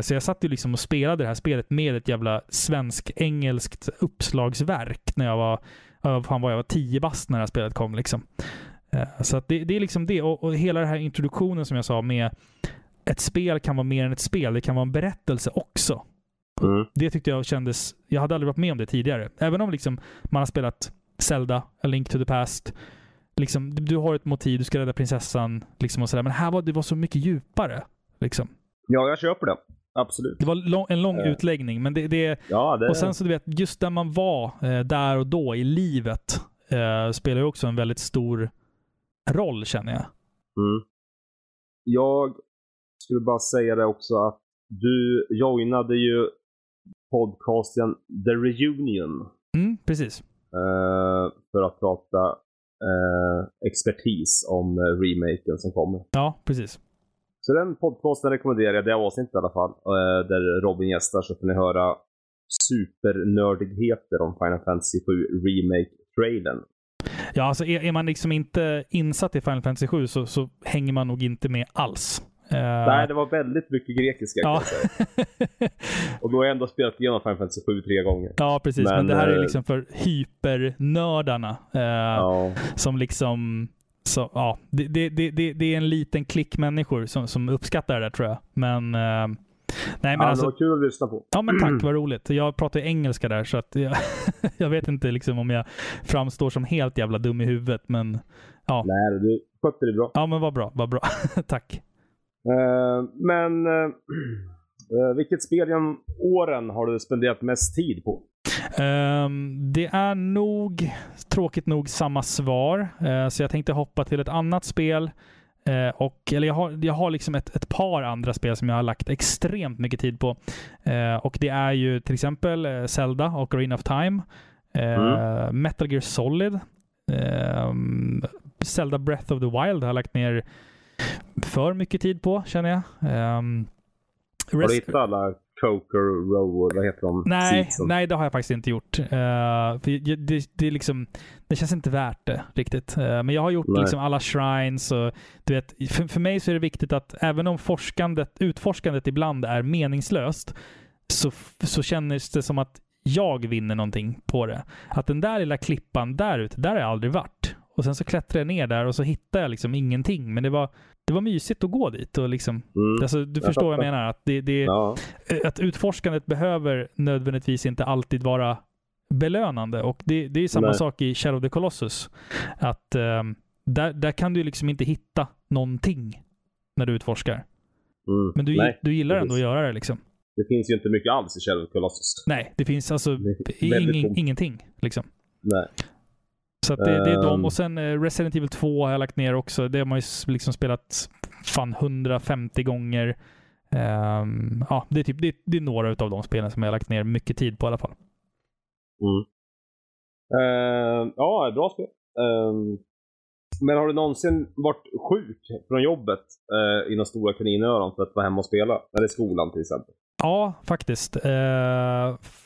Så jag satt ju liksom och spelade det här spelet med ett jävla svensk-engelskt uppslagsverk när jag var 10 bast när det här spelet kom liksom. Så att det är liksom det, och hela den här introduktionen som jag sa med ett spel kan vara mer än ett spel, det kan vara en berättelse också. Det tyckte jag kändes, jag hade aldrig varit med om det tidigare, även om liksom man har spelat Zelda, A Link to the Past. Liksom, du har ett motiv, du ska rädda prinsessan liksom och sådär, men här var så mycket djupare liksom. Ja, jag köper det. Absolut. Det var en lång utläggning, men det. Och sen så du vet, just där man var där och då i livet spelar ju också en väldigt stor roll, känner jag. Mm. Jag skulle bara säga det också att du joinade ju podcasten The Reunion. Mm, precis. För att prata expertis om remaken som kommer. Ja, precis. Så den podcasten rekommenderar jag, det avsnittet i alla fall, där Robin gästar, så får ni höra supernördigheter om Final Fantasy 7 Remake-trailern. Ja, alltså är man liksom inte insatt i Final Fantasy 7 så hänger man nog inte med alls. Nej, det var väldigt mycket grekiska. Ja. Och då har jag ändå spelat igenom Final Fantasy 7 3 gånger. Ja, precis. Men det här är liksom för hypernördarna. Som liksom... Så, ja, det är en liten klick människor som uppskattar det där, tror jag. Men... nej, men alltså, det var kul att lyssna på. Ja, men tack, vad roligt. Jag pratar ju engelska där, så att jag vet inte liksom om jag framstår som helt jävla dum i huvudet, men ja. Nej, du Skötte det bra. Ja, men vad bra, vad bra. Tack. Men vilket spel genom åren har du spenderat mest tid på? Det är nog tråkigt nog samma svar, så jag tänkte hoppa till ett annat spel. Eller jag har liksom ett par andra spel som jag har lagt extremt mycket tid på. Och det är ju till exempel Zelda och Ocarina of Time, Metal Gear Solid, Zelda Breath of the Wild har jag lagt ner för mycket tid på, känner jag. Har du hittat alla Coker Road, vad heter de? Nej, det har jag faktiskt inte gjort. För det är liksom, det känns inte värt det riktigt. Men jag har gjort liksom alla shrines och, du vet, för mig så är det viktigt att även om utforskandet ibland är meningslöst, så känns det som att jag vinner någonting på det. Att den där lilla klippan där ute, där har jag aldrig varit. Och sen så klättrar jag ner där och så hittar jag liksom ingenting. Men det var mysigt att gå dit. Och liksom, alltså, du förstår vad jag menar. Att, att utforskandet behöver nödvändigtvis inte alltid vara belönande. Och det är samma sak i Shadow of the Colossus. Att, där kan du liksom inte hitta någonting när du utforskar. Men du gillar ändå att göra det. Liksom. Det finns ju inte mycket alls i Shadow of the Colossus. Nej, det finns alltså ingenting. Liksom. Nej. Så att det är dem. Och sen Resident Evil 2 har jag lagt ner också. Det har man ju liksom spelat fan 150 gånger. Ja, det är några av de spelen som jag har lagt ner mycket tid på i alla fall. Ja, bra spel. Men har du någonsin varit sjuk från jobbet innan stora kaninöron för att vara hemma och spela? Eller skolan till exempel? Ja, faktiskt.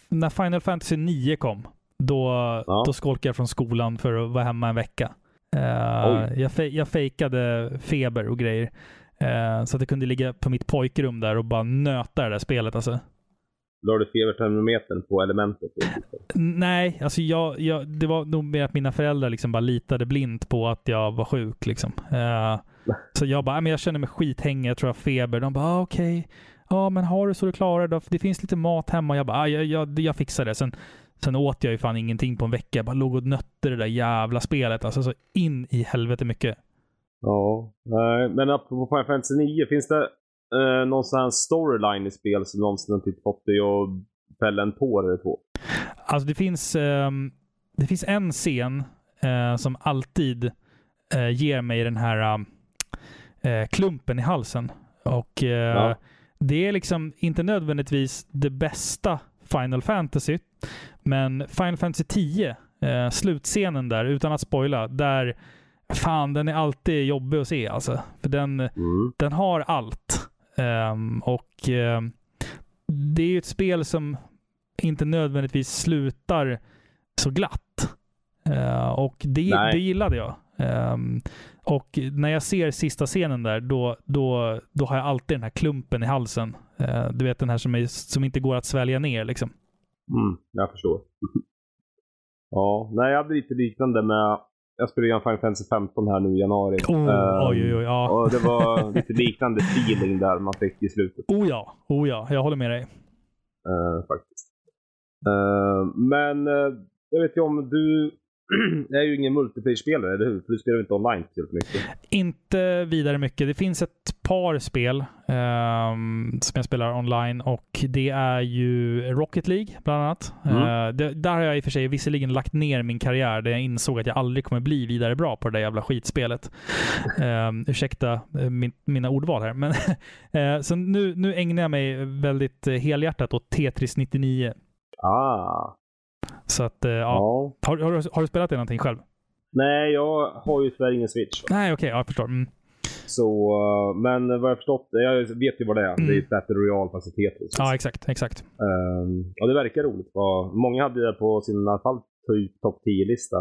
När Final Fantasy 9 kom, då skolkade jag från skolan för att vara hemma en vecka. Jag fejkade feber och grejer. Så att jag kunde ligga på mitt pojkrum där och bara nöta det där spelet. Alltså. Då har du febertermometern på elementet? Nej, alltså det var nog mer att mina föräldrar liksom bara litade blint på att jag var sjuk. Liksom. Så jag bara, men jag känner mig skithängig, jag tror jag har feber. De bara, okej. Ja, men har du så du klarar det? Det finns lite mat hemma. Jag bara, jag fixar det. Sen åt jag ju fan ingenting på en vecka. Jag bara låg och nötte det där jävla spelet. Alltså så in i helvete mycket. Ja, men apropå Final Fantasy 9, finns det någon sån här storyline i spel som någonsin typ fått dig och fälla en tår eller två? Alltså det finns en scen som alltid ger mig den här klumpen i halsen. Och det är liksom inte nödvändigtvis det bästa Final Fantasy, men Final Fantasy 10, slutscenen där, utan att spoila, där fan, den är alltid jobbig att se alltså, för den har allt, och det är ju ett spel som inte nödvändigtvis slutar så glatt, och det gillade jag, och när jag ser sista scenen där, då har jag alltid den här klumpen i halsen, du vet, den här som inte går att svälja ner liksom. Jag förstår. Ja, nej, jag hade lite liknande med, jag spelade igenom Final Fantasy 15 här nu i januari. Och det var lite liknande feeling där man fick i slutet. Oh ja, jag håller med dig. Faktiskt. Men jag vet ju om du är ju ingen multiplayer-spelare, eller hur? För du spelar inte online helt mycket. Inte vidare mycket. Det finns ett par spel som jag spelar online, och det är ju Rocket League bland annat. Där har jag i och för sig visserligen lagt ner min karriär, där jag insåg att jag aldrig kommer bli vidare bra på det där jävla skitspelet. Ursäkta mina ordval här. Men så nu ägnar jag mig väldigt helhjärtat åt Tetris 99. Så att, ja. Har du spelat det någonting själv? Nej, jag har ju tyvärr ingen Switch. Nej, okej, jag förstår. Så, men vad jag förstått, jag vet ju vad det är. Det är Battle Royale fast Tetris. Ja, exakt. Ja, det verkar roligt. Många hade det på sin, i alla fall, topp 10-lista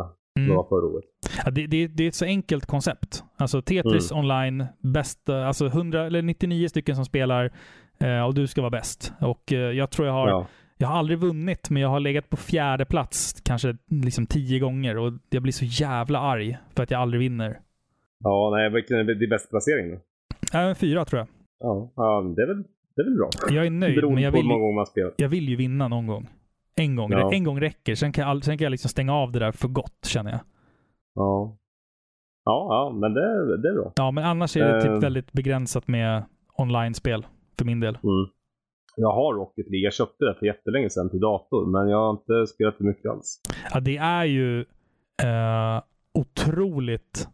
förra året. Ja, det är ett så enkelt koncept. Alltså Tetris online, bästa, alltså 100 eller 99 stycken som spelar, och du ska vara bäst. Och jag tror jag har... Ja. Jag har aldrig vunnit, men jag har legat på fjärde plats kanske liksom 10 gånger, och jag blir så jävla arg för att jag aldrig vinner. Ja, nej, vilken är din bästa placering då? 4 tror jag. Ja, det är väl bra. Jag är nöjd, men jag vill ju vinna någon gång. En gång räcker, sen kan jag liksom stänga av det där för gott, känner jag. Ja. Ja, men det är bra. Ja, men annars är det typ väldigt begränsat med online-spel för min del. Mm. Jag har Rocket League. Jag köpte det för jättelänge sedan till dator, men jag har inte spelat för mycket alls. Ja, det är ju otroligt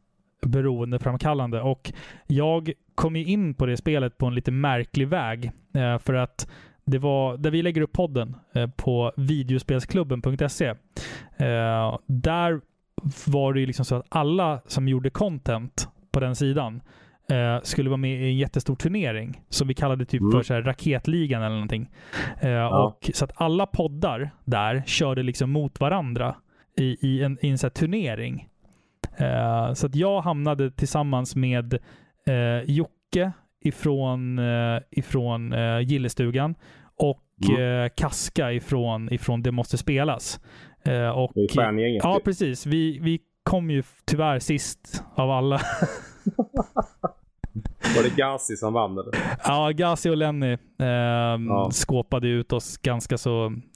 beroendeframkallande, och jag kom ju in på det spelet på en lite märklig väg, för att det var, där vi lägger upp podden på videospelsklubben.se, där var det ju liksom så att alla som gjorde content på den sidan skulle vara med i en jättestor turnering som vi kallade typ för så här raketligan eller någonting. Och så att alla poddar där körde liksom mot varandra i en så här turnering. Så att jag hamnade tillsammans med Jocke ifrån Gillestugan och Kaska ifrån Det måste spelas. Och ja, precis. Vi kom ju tyvärr sist av alla. Var det Gassi som vann eller? Ja, Gassi och Lenny skåpade ut oss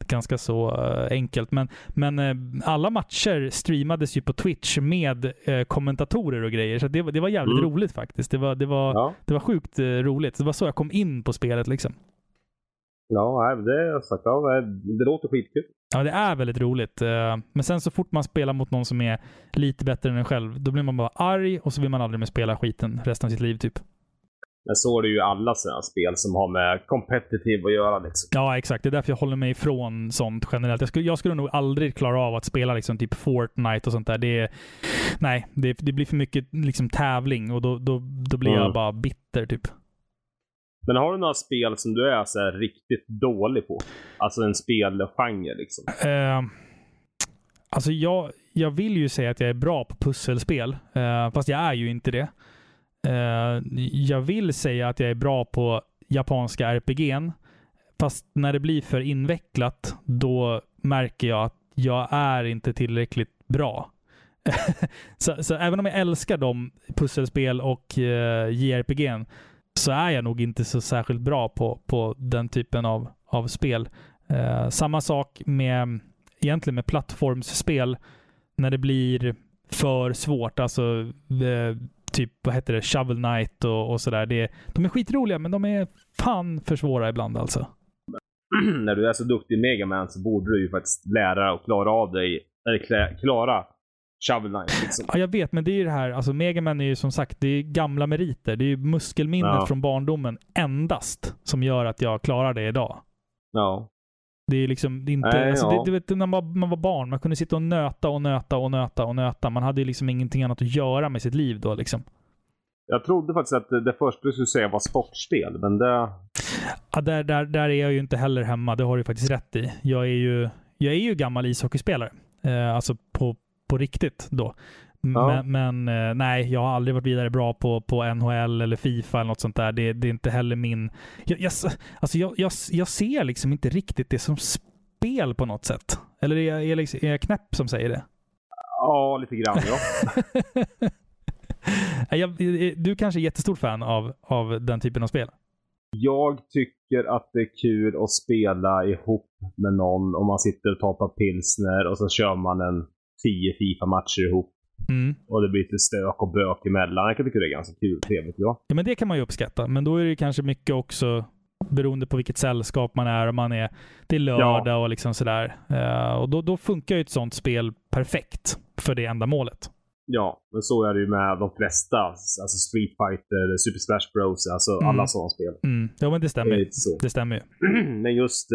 ganska så enkelt, men alla matcher streamades ju på Twitch med kommentatorer och grejer, så det var jävligt roligt faktiskt. Det var sjukt roligt. Det var så jag kom in på spelet liksom. Ja, det låter skitkul. Ja, det är väldigt roligt. Men sen så fort man spelar mot någon som är lite bättre än en själv, då blir man bara arg och så vill man aldrig mer spela skiten resten av sitt liv typ. Men så är det ju alla sådana spel som har med competitive att göra liksom. Ja, exakt. Det är därför jag håller mig ifrån sånt generellt. Jag skulle nog aldrig klara av att spela liksom typ Fortnite och sånt där. Det blir för mycket liksom tävling, och då blir jag bara bitter typ. Men har du några spel som du är så här riktigt dålig på? Alltså en spelgenre liksom. Alltså jag vill ju säga att jag är bra på pusselspel. Fast jag är ju inte det. Jag vill säga att jag är bra på japanska RPG:n. Fast när det blir för invecklat, då märker jag att jag är inte tillräckligt bra. så även om jag älskar de pusselspel och JRPG:n, så är jag nog inte så särskilt bra på den typen av spel. Samma sak egentligen med plattformsspel, när det blir för svårt. Alltså typ, vad heter det? Shovel Knight och sådär. De är skitroliga, men de är fan för svåra ibland alltså. När du är så duktig i Mega Man så borde du ju faktiskt lära och klara av dig. Eller klara Shovel Knight liksom. Ja, jag vet, men det är ju det här, alltså Mega Man är ju som sagt, det är gamla meriter, det är ju muskelminnet från barndomen endast som gör att jag klarar det idag. Ja. Det är liksom det är inte, du vet, när man var barn, man kunde sitta och nöta. Man hade ju liksom ingenting annat att göra med sitt liv då liksom. Jag trodde faktiskt att det första du skulle säga var sportspel, men det... Ja, där är jag ju inte heller hemma, det har du faktiskt rätt i. Jag är ju gammal ishockeyspelare. Alltså på riktigt då. Men nej, jag har aldrig varit vidare bra på NHL eller FIFA eller något sånt där. Det är inte heller min... Jag ser liksom inte riktigt det som spel på något sätt. Eller är jag knäpp som säger det? Ja, lite grann, ja. Du kanske är jättestor fan av den typen av spel. Jag tycker att det är kul att spela ihop med någon, om man sitter och tar på pilsner och så kör man en 10 FIFA-matcher ihop. Och det blir lite stök och bök emellan. Jag tycker det är ganska kul, trevligt, ja. Ja, men det kan man ju uppskatta. Men då är det kanske mycket också beroende på vilket sällskap man är. Om man är till lördag och liksom sådär. Och då funkar ju ett sånt spel perfekt för det ändamålet. Ja, men så är det ju med de flesta. Alltså Street Fighter, Super Smash Bros. Alltså alla sådana spel. Ja, men det stämmer ju. Det stämmer ju. Men just...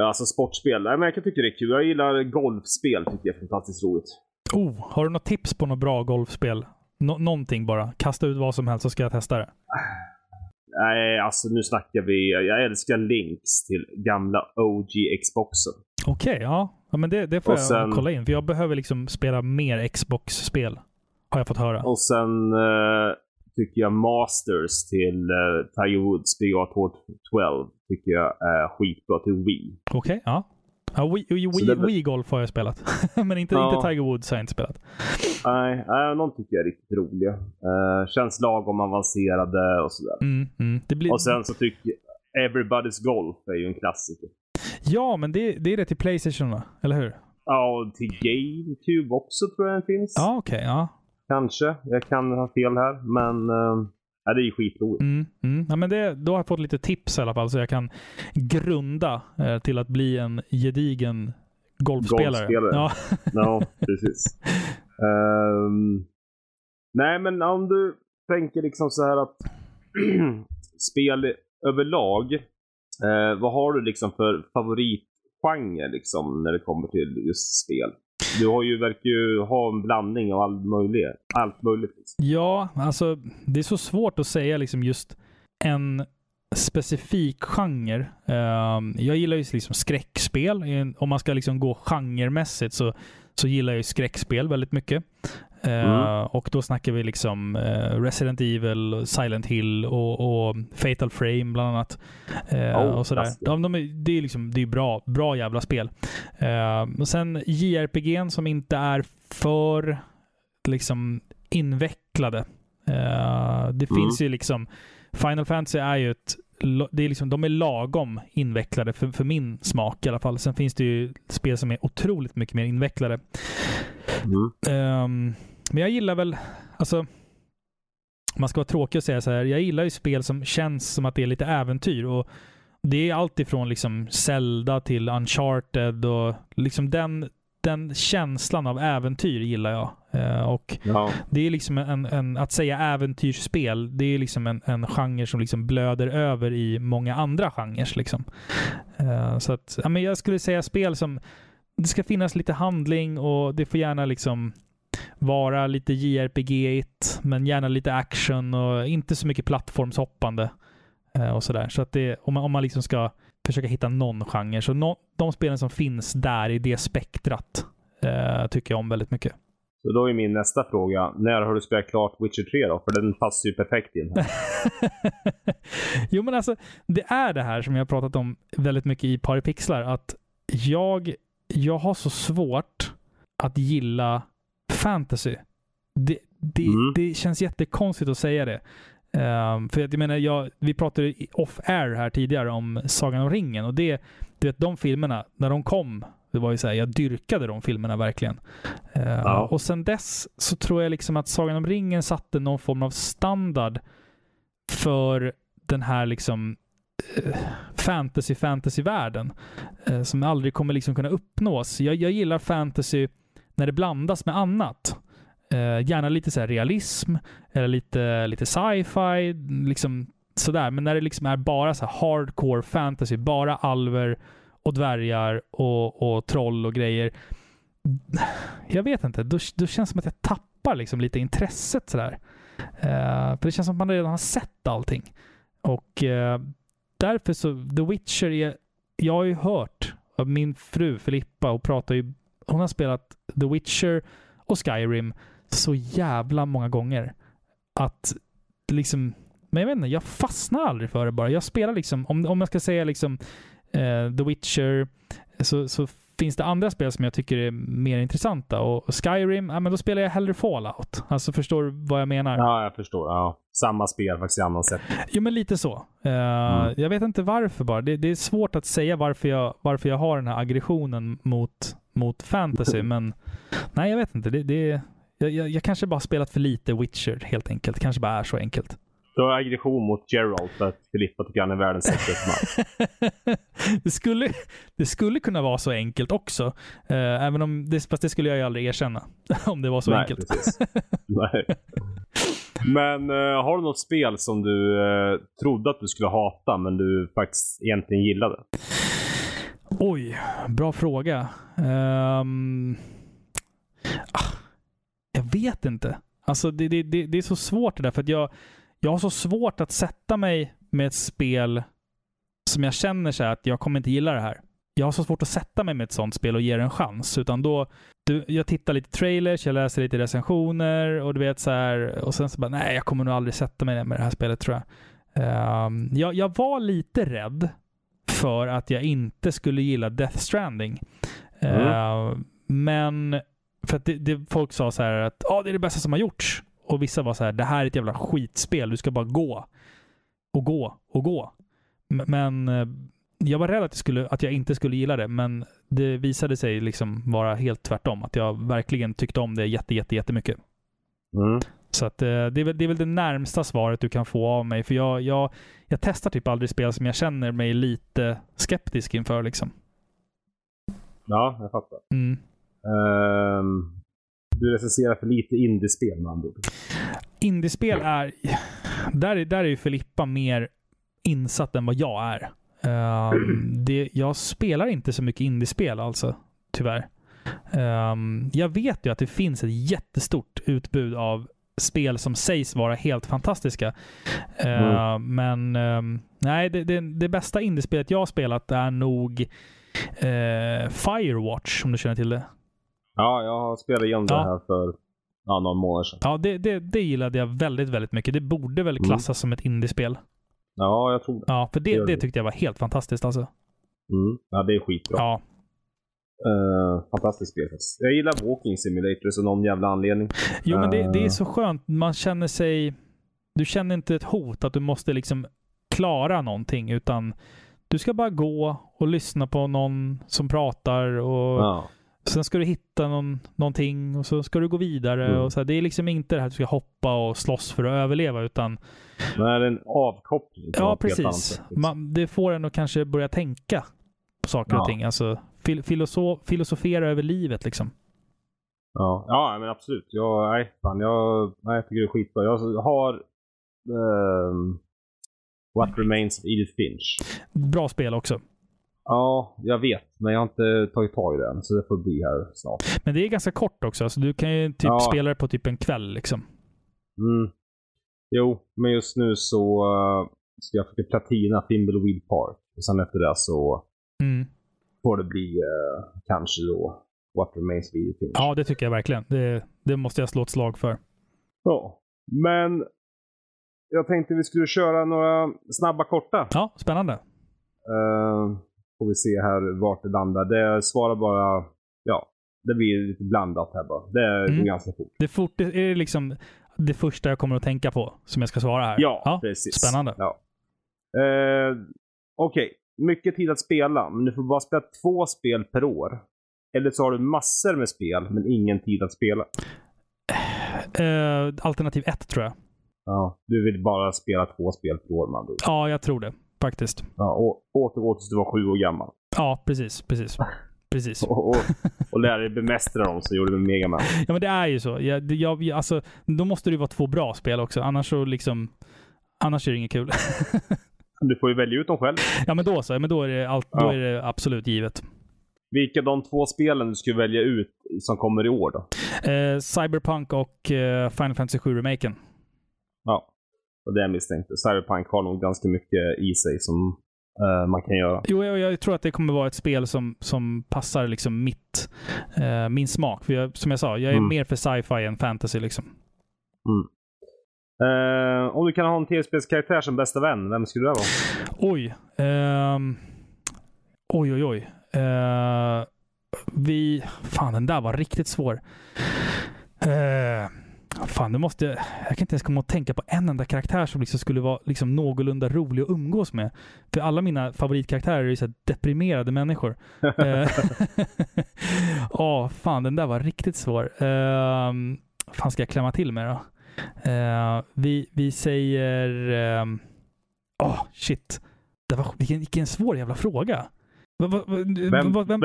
alltså sportspel. Nej, men jag tycker det är kul. Jag gillar golfspel, tycker jag är fantastiskt roligt. Oh, har du något tips på något bra golfspel? Någonting bara. Kasta ut vad som helst så ska jag testa det. Nej, alltså nu snackar vi. Jag älskar links till gamla OG Xboxen. Okej, ja. Men det får jag kolla in. För jag behöver liksom spela mer Xbox-spel, har jag fått höra. Och sen tycker jag Masters till Tiger Woods Billard 12 tycker jag är skitbra till Wii. Okej, ja. Wii Golf har jag spelat. Men inte Tiger Woods har jag inte spelat. Nej, någon tycker jag är riktigt rolig. Känns lagom avancerade och sådär. Och sen så tycker jag Everybody's Golf är ju en klassiker. Ja, men det är det till PlayStation, va? Eller hur? Ja, till GameCube också tror jag den finns. Ja, okej, ja. Kanske, jag kan ha fel här, men det är ju skitroligt. Ja, men då har jag fått lite tips i alla fall så jag kan grunda till att bli en gedigen golfspelare. Ja, no, precis. Nej, men om du tänker liksom så här att spel överlag, vad har du liksom för favoritgenre liksom när det kommer till just spel? Du har ju, verkar ju ha en blandning av allt möjligt. Ja, alltså det är så svårt att säga liksom just en specifik genre. Jag gillar ju liksom skräckspel. Om man ska liksom gå genremässigt så gillar jag ju skräckspel väldigt mycket. Och då snackar vi liksom Resident Evil, Silent Hill och Fatal Frame bland annat. Och sådär. Det är bra jävla spel. Och sen JRPG som inte är för liksom invecklade. Det finns ju liksom Final Fantasy är ju det är liksom, de är lagom invecklade för min smak i alla fall. Sen finns det ju spel som är otroligt mycket mer invecklade. Men jag gillar väl, alltså man ska vara tråkig och säga så här, jag gillar ju spel som känns som att det är lite äventyr, och det är allt ifrån liksom Zelda till Uncharted och liksom den känslan av äventyr gillar jag. Och det är liksom en att säga äventyrsspel, det är liksom en genre som liksom blöder över i många andra genrer liksom. Så att ja, men jag skulle säga spel som det ska finnas lite handling och det får gärna liksom vara lite JRPG-igt, men gärna lite action och inte så mycket plattformshoppande och sådär. Så att det, om man liksom ska försöka hitta någon genre, så de spelen som finns där i det spektrat tycker jag om väldigt mycket. Så då är min nästa fråga, när har du spelat klart Witcher 3 då? För den passar ju perfekt in här. Jo, men alltså det är det här som jag har pratat om väldigt mycket i Paripixlar, att jag har så svårt att gilla fantasy. Det känns jättekonstigt att säga det. För jag menar, vi pratade off-air här tidigare om Sagan om ringen, och det, du vet, de filmerna, när de kom, det var ju så här, jag dyrkade de filmerna verkligen. Och sen dess så tror jag liksom att Sagan om ringen satte någon form av standard för den här liksom fantasy-världen som aldrig kommer liksom kunna uppnås. Jag gillar fantasy när det blandas med annat. Gärna lite så här realism eller lite sci-fi liksom sådär, men när det liksom är bara så här hardcore fantasy, bara alver och dvärgar och troll och grejer, jag vet inte, då känns det som att jag tappar liksom lite intresset sådär. För det känns som att man redan har sett allting, och därför så The Witcher är, jag har ju hört av min fru Filippa, och hon har spelat The Witcher och Skyrim så jävla många gånger att liksom, men jag vet inte, jag fastnar aldrig för det bara. Jag spelar liksom, om jag ska säga liksom The Witcher, så finns det andra spel som jag tycker är mer intressanta, och Skyrim, men då spelar jag hellre Fallout. Alltså, förstår du vad jag menar? Ja, jag förstår. Ja. Samma spel faktiskt i annan sätt. Jo, men lite så. Jag vet inte varför bara. Det är svårt att säga varför jag har den här aggressionen mot fantasy, men nej, jag vet inte. Jag kanske bara spelat för lite Witcher helt enkelt. Kanske bara är så enkelt. Du har aggression mot Geralt för att Filippa tycker han är världens säkraste man. Det skulle kunna vara så enkelt också. Även om fast det skulle jag ju aldrig erkänna. Om det var så enkelt. Precis. Nej. Men har du något spel som du trodde att du skulle hata men du faktiskt egentligen gillade? Oj, bra fråga. Jag vet inte. Alltså det är så svårt det där, för att jag har så svårt att sätta mig med ett spel som jag känner så här att jag kommer inte gilla det här. Jag har så svårt att sätta mig med ett sånt spel och ge det en chans, utan då jag tittar lite trailers, jag läser lite recensioner och du vet så här, och sen så bara nej, jag kommer nog aldrig sätta mig med det här spelet tror jag. Jag var lite rädd för att jag inte skulle gilla Death Stranding. Men för att folk sa så här att det är det bästa som har gjorts. Och vissa var så här, det här är ett jävla skitspel. Du ska bara gå. Och gå. Och gå. Men jag var rädd att jag inte skulle gilla det. Men det visade sig liksom vara helt tvärtom. Att jag verkligen tyckte om det jättemycket. Mm. Så att, det är väl det närmsta svaret du kan få av mig. För jag testar typ aldrig spel som jag känner mig lite skeptisk inför liksom. Ja, jag fattar. Mm. Du recenserar för lite indiespel med andra ord. Indiespel är... Där är ju Filippa mer insatt än vad jag är. Jag spelar inte så mycket indiespel alltså, tyvärr. Jag vet ju att det finns ett jättestort utbud av spel som sägs vara helt fantastiska. Men nej, det bästa indiespelet jag har spelat är nog Firewatch, om du känner till det. Ja, jag spelade igen det här för någon månad sedan. Ja, det gillade jag väldigt, väldigt mycket. Det borde väl klassas som ett indiespel. Ja, jag tror det. Ja, för det tyckte jag var helt fantastiskt alltså. Mm. Ja, det är skitbra. Ja. Fantastiskt spel. Jag gillar Walking Simulator så någon jävla anledning. Jo, men det är så skönt. Man känner sig... Du känner inte ett hot att du måste liksom klara någonting, utan du ska bara gå och lyssna på någon som pratar och... Ja. Sen ska du hitta någonting och så ska du gå vidare. Mm. Och så här, det är liksom inte det här att du ska hoppa och slåss för att överleva, utan... Det är en avkoppling. Ja, precis. Det får en att kanske börja tänka på saker och ting. Alltså, filosofera över livet liksom. Ja men absolut. Jag tycker det är skitbra. Jag har... What Remains of Edith Finch. Bra spel också. Ja, jag vet. Men jag har inte tagit tag i den. Så det får bli här snart. Men det är ganska kort också. Så du kan ju typ spela det på typ en kväll liksom. Mm. Jo, men just nu så ska jag försöka platina Thimbleweed Park. Och sen efter det så får det bli kanske då What Remains Video. Ja, det tycker jag verkligen. Det måste jag slå ett slag för. Ja, men jag tänkte vi skulle köra några snabba korta. Ja, spännande. Får vi se här vart det landar. Det svarar bara... Ja, det blir lite blandat här bara. Det är ganska fort. Det är liksom det första jag kommer att tänka på som jag ska svara här. Ja, precis. Spännande. Ja. Okej. Mycket tid att spela. Men du får bara spela 2 spel per år. Eller så har du massor med spel men ingen tid att spela. Alternativ 1 tror jag. Ja, du vill bara spela 2 spel per år, man. Ja, jag tror det. Faktiskt. Ja, och återgå tills du var 7 år gammal. Ja, precis. och lärde dig bemästra dem, så gjorde du Mega Man. Ja, men det är ju så. Alltså, då måste det ju vara 2 bra spel också. Annars är det inget kul. Du får ju välja ut dem själv. Ja, men då så. Men då är det absolut givet. Vilka de 2 spelen du skulle välja ut som kommer i år då? Cyberpunk och Final Fantasy VII Remaken. Ja. Och det jag misstänkte. Cyberpunk har nog ganska mycket i sig som man kan göra. Jo, jag tror att det kommer vara ett spel som passar liksom min smak. För som jag sa, jag är mer för sci-fi än fantasy liksom. Mm. Om du kan ha en tv-spelskaraktär som bästa vän, vem skulle det vara? Oj. Fan, den där var riktigt svår. Fan, jag kan inte ens komma och tänka på en enda karaktär som liksom skulle vara liksom någorlunda rolig att umgås med. För alla mina favoritkaraktärer är så här deprimerade människor. Fan, den där var riktigt svår. Fan, ska jag klämma till med då? Vi säger... shit. Det var, vilken svår jävla fråga.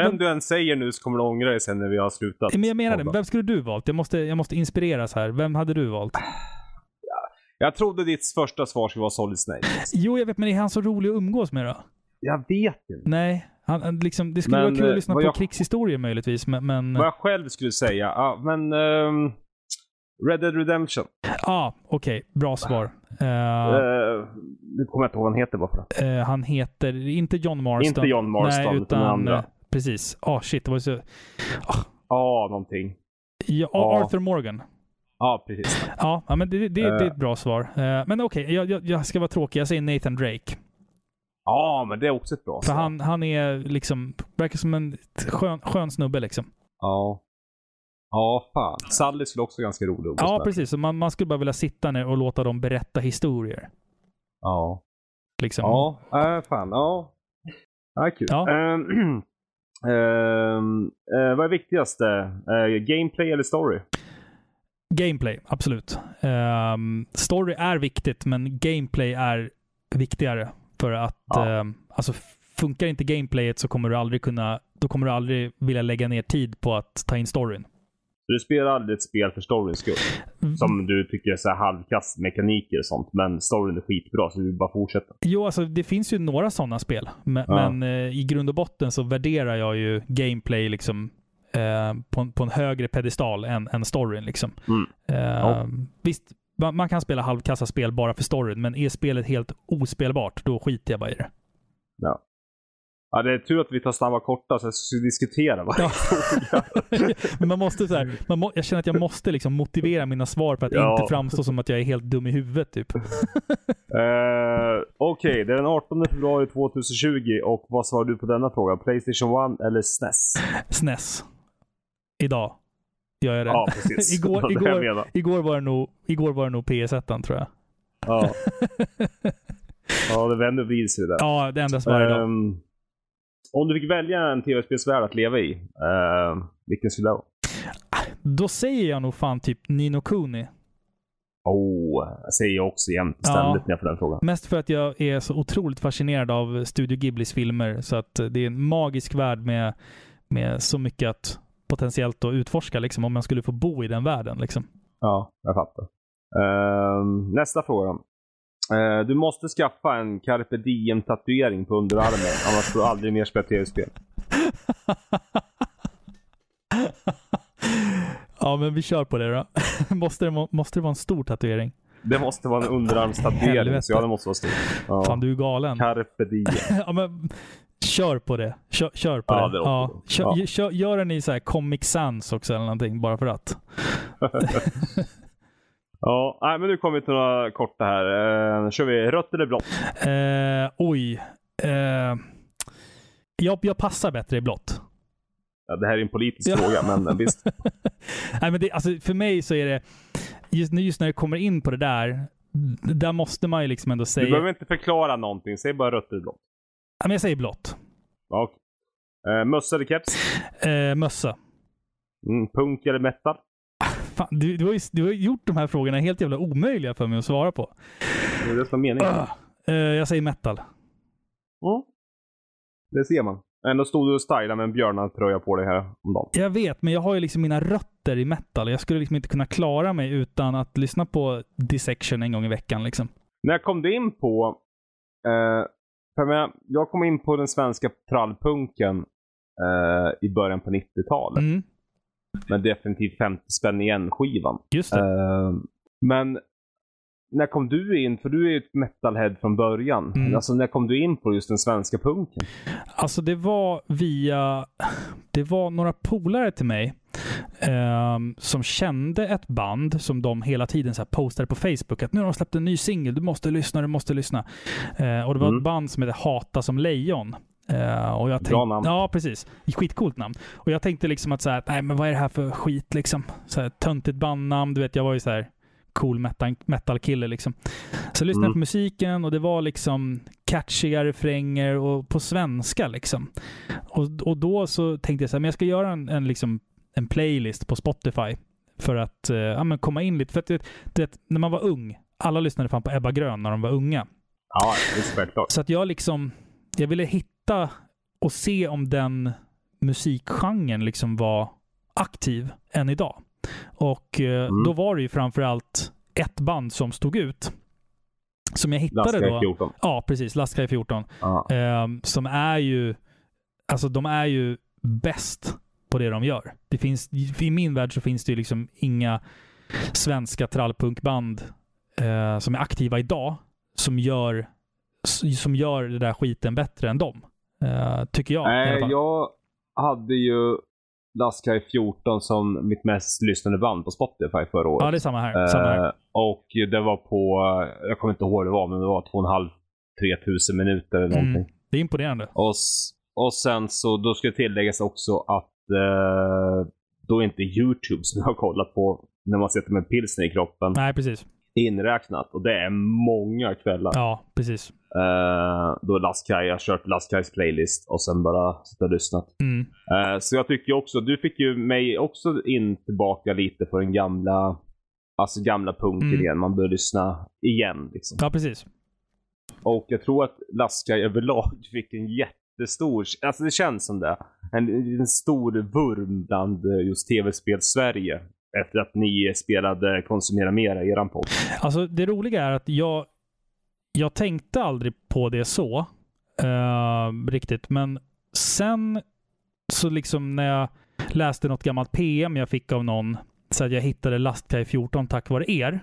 Vem du än säger nu så kommer du ångra dig sen när vi har slutat. Men jag menar det. Vem skulle du valt? Jag måste inspireras här. Vem hade du valt? Jag trodde ditt första svar skulle vara Solid Snake. Jo, jag vet, men är han så rolig att umgås med då? Jag vet inte. Nej, han, liksom, det skulle vara kul att lyssna på krigshistorier möjligtvis. Men... Vad jag själv skulle säga. Red Dead Redemption. Okej. Bra svar. Nu kommer jag inte ihåg vad han heter bara för det. Han heter inte John Marston. Inte John Marston, nej, utan andra. Precis. Shit. Det var så... någonting. Ja, Arthur Morgan. Precis. Men det är ett bra svar. Men okej, jag ska vara tråkig. Jag säger Nathan Drake. Men det är också ett bra svar. För han är liksom... Verkar som en skön snubbe liksom. Fan. Sally skulle också ganska rolig. Precis. Så man skulle bara vilja sitta ner och låta dem berätta historier. Liksom. Fan. Kul. Vad är viktigast? Gameplay eller story? Gameplay, absolut. Story är viktigt, men gameplay är viktigare för att alltså funkar inte gameplayet så kommer du aldrig kunna, då kommer du aldrig vilja lägga ner tid på att ta in storyn. Du spelar aldrig ett spel för storyns skull. Som du tycker är så här halvkastmekaniker och sånt. Men storyn är skitbra så du bara fortsätter. Jo, alltså det finns ju några sådana spel. Men i grund och botten så värderar jag ju gameplay liksom på en högre pedestal än storyn liksom. Visst, man kan spela halvkassa spel bara för storyn. Men är spelet helt ospelbart, då skiter jag bara i det. Ja. Ja, det är tur att vi tar snabba korta så ska vi diskutera. Men man måste så här, jag känner att jag måste liksom motivera mina svar för att inte framstå som att jag är helt dum i huvudet typ. Okej, det är den 18 februari 2020 och vad svarar du på denna fråga? PlayStation 1 eller SNES? SNES. Idag. Jag är det. Ja, precis. Igår var det nog PS1 tror jag. Ja. Ja, det vänder vis ju där. Ja, det ändras varje dag. Om du fick välja en tv-spelsvärld att leva i, vilken skulle det vara? Då säger jag nog fan typ Nino Kuni. Jag säger också jämt ständigt när jag får den frågan. Mest för att jag är så otroligt fascinerad av Studio Ghiblis filmer, så att det är en magisk värld med så mycket att potentiellt då utforska liksom, om man skulle få bo i den världen liksom. Ja, jag fattar. Nästa fråga då. Du måste skaffa en Carpe Diem-tatuering på underarmen, annars får du aldrig mer spela tv-spel. Ja, men vi kör på det då. Måste det vara en stor tatuering? Det måste vara en underarmstatuering, så det måste vara stor. Ja. Fan, du är galen. Carpe Diem. Ja, men kör på det. Kör på det. Gör den i så här Comic Sans också eller någonting, bara för att. Ja, nej, men nu kommer vi till några korta här. Kör vi rött eller blått? Jag passar bättre i blått. Ja, det här är en politisk fråga, men visst. Nej, men det, alltså, för mig så är det just när det kommer in på det där måste man ju liksom ändå säga. Du behöver inte förklara någonting, säg bara rött eller blått. Ja, men jag säger blått. Ja. Mössa eller keps? Mössa. Punk eller metal? Fan, du har gjort de här frågorna helt jävla omöjliga för mig att svara på. Det är det som är meningen. Jag säger metal. Ja. Det ser man. Ändå stod du och stylade med en björnartröja på dig här om dagen. Jag vet, men jag har ju liksom mina rötter i metal. Jag skulle liksom inte kunna klara mig utan att lyssna på Dissection en gång i veckan liksom. När jag kom in på jag kom in på den svenska trallpunken i början på 90-talet. Mm. Men definitivt 50 spänn igen skivan. Just det. Men när kom du in? För du är ju ett metalhead från början. Mm. Alltså när kom du in på just den svenska punken? Alltså det var några polare till mig som kände ett band som de hela tiden så här postade på Facebook att nu har de släppt en ny singel, du måste lyssna. Och det var ett band som hette Hata som Lejon. Och jag tänkte, ja precis, skitcoolt namn. Och jag tänkte liksom att så här, nej men vad är det här för skit liksom, så här töntigt bandnamn, du vet jag var ju så här cool metal kille liksom. Så jag lyssnade på musiken och det var liksom catchiga refränger och på svenska liksom. Och då så tänkte jag så här, men jag ska göra en playlist på Spotify för att komma in lite, för att du vet, när man var ung, alla lyssnade fan på Ebba Grön när de var unga. Ja, exakt. Så att jag liksom, jag ville hitta och se om den musikgenren liksom var aktiv än idag. Och då var det ju framförallt ett band som stod ut som jag hittade då. Last Guy 14. Ja, precis. Last Guy 14. Som är ju, alltså de är ju bäst på det de gör. Det finns, i min värld så finns det ju liksom inga svenska trallpunkband som är aktiva idag som gör det där skiten bättre än dem, tycker jag. Nej, i alla fall. Jag hade ju Last Guy 14 som mitt mest lyssnande band på Spotify förra året. Ja, det är samma här. Och det var på, jag kommer inte ihåg hur det var, men det var 2,5-3 tusen minuter eller någonting. Det är imponerande. Och sen så, då ska tilläggas också att då är inte YouTube som jag har kollat på när man sätter med pilsen i kroppen. Nej, precis. Inräknat, och det är många kvällar. Ja, precis. Då Last Guy, jag har kört Last Guys playlist och sen bara sitta och lyssnat. Så jag tycker också, du fick ju mig också in tillbaka lite på den gamla alltså gamla punkter igen. Man började lyssna igen liksom. Ja, precis. Och jag tror att Laskar överlag fick en jättestor, alltså det känns som det, en stor vurm bland just tv-spel Sverige efter att ni spelade Konsumera Mera i eran podd. Alltså det roliga är att jag tänkte aldrig på det så riktigt, men sen så liksom när jag läste något gammalt PM jag fick av någon så att jag hittade Lastkaj 14 tack vare er.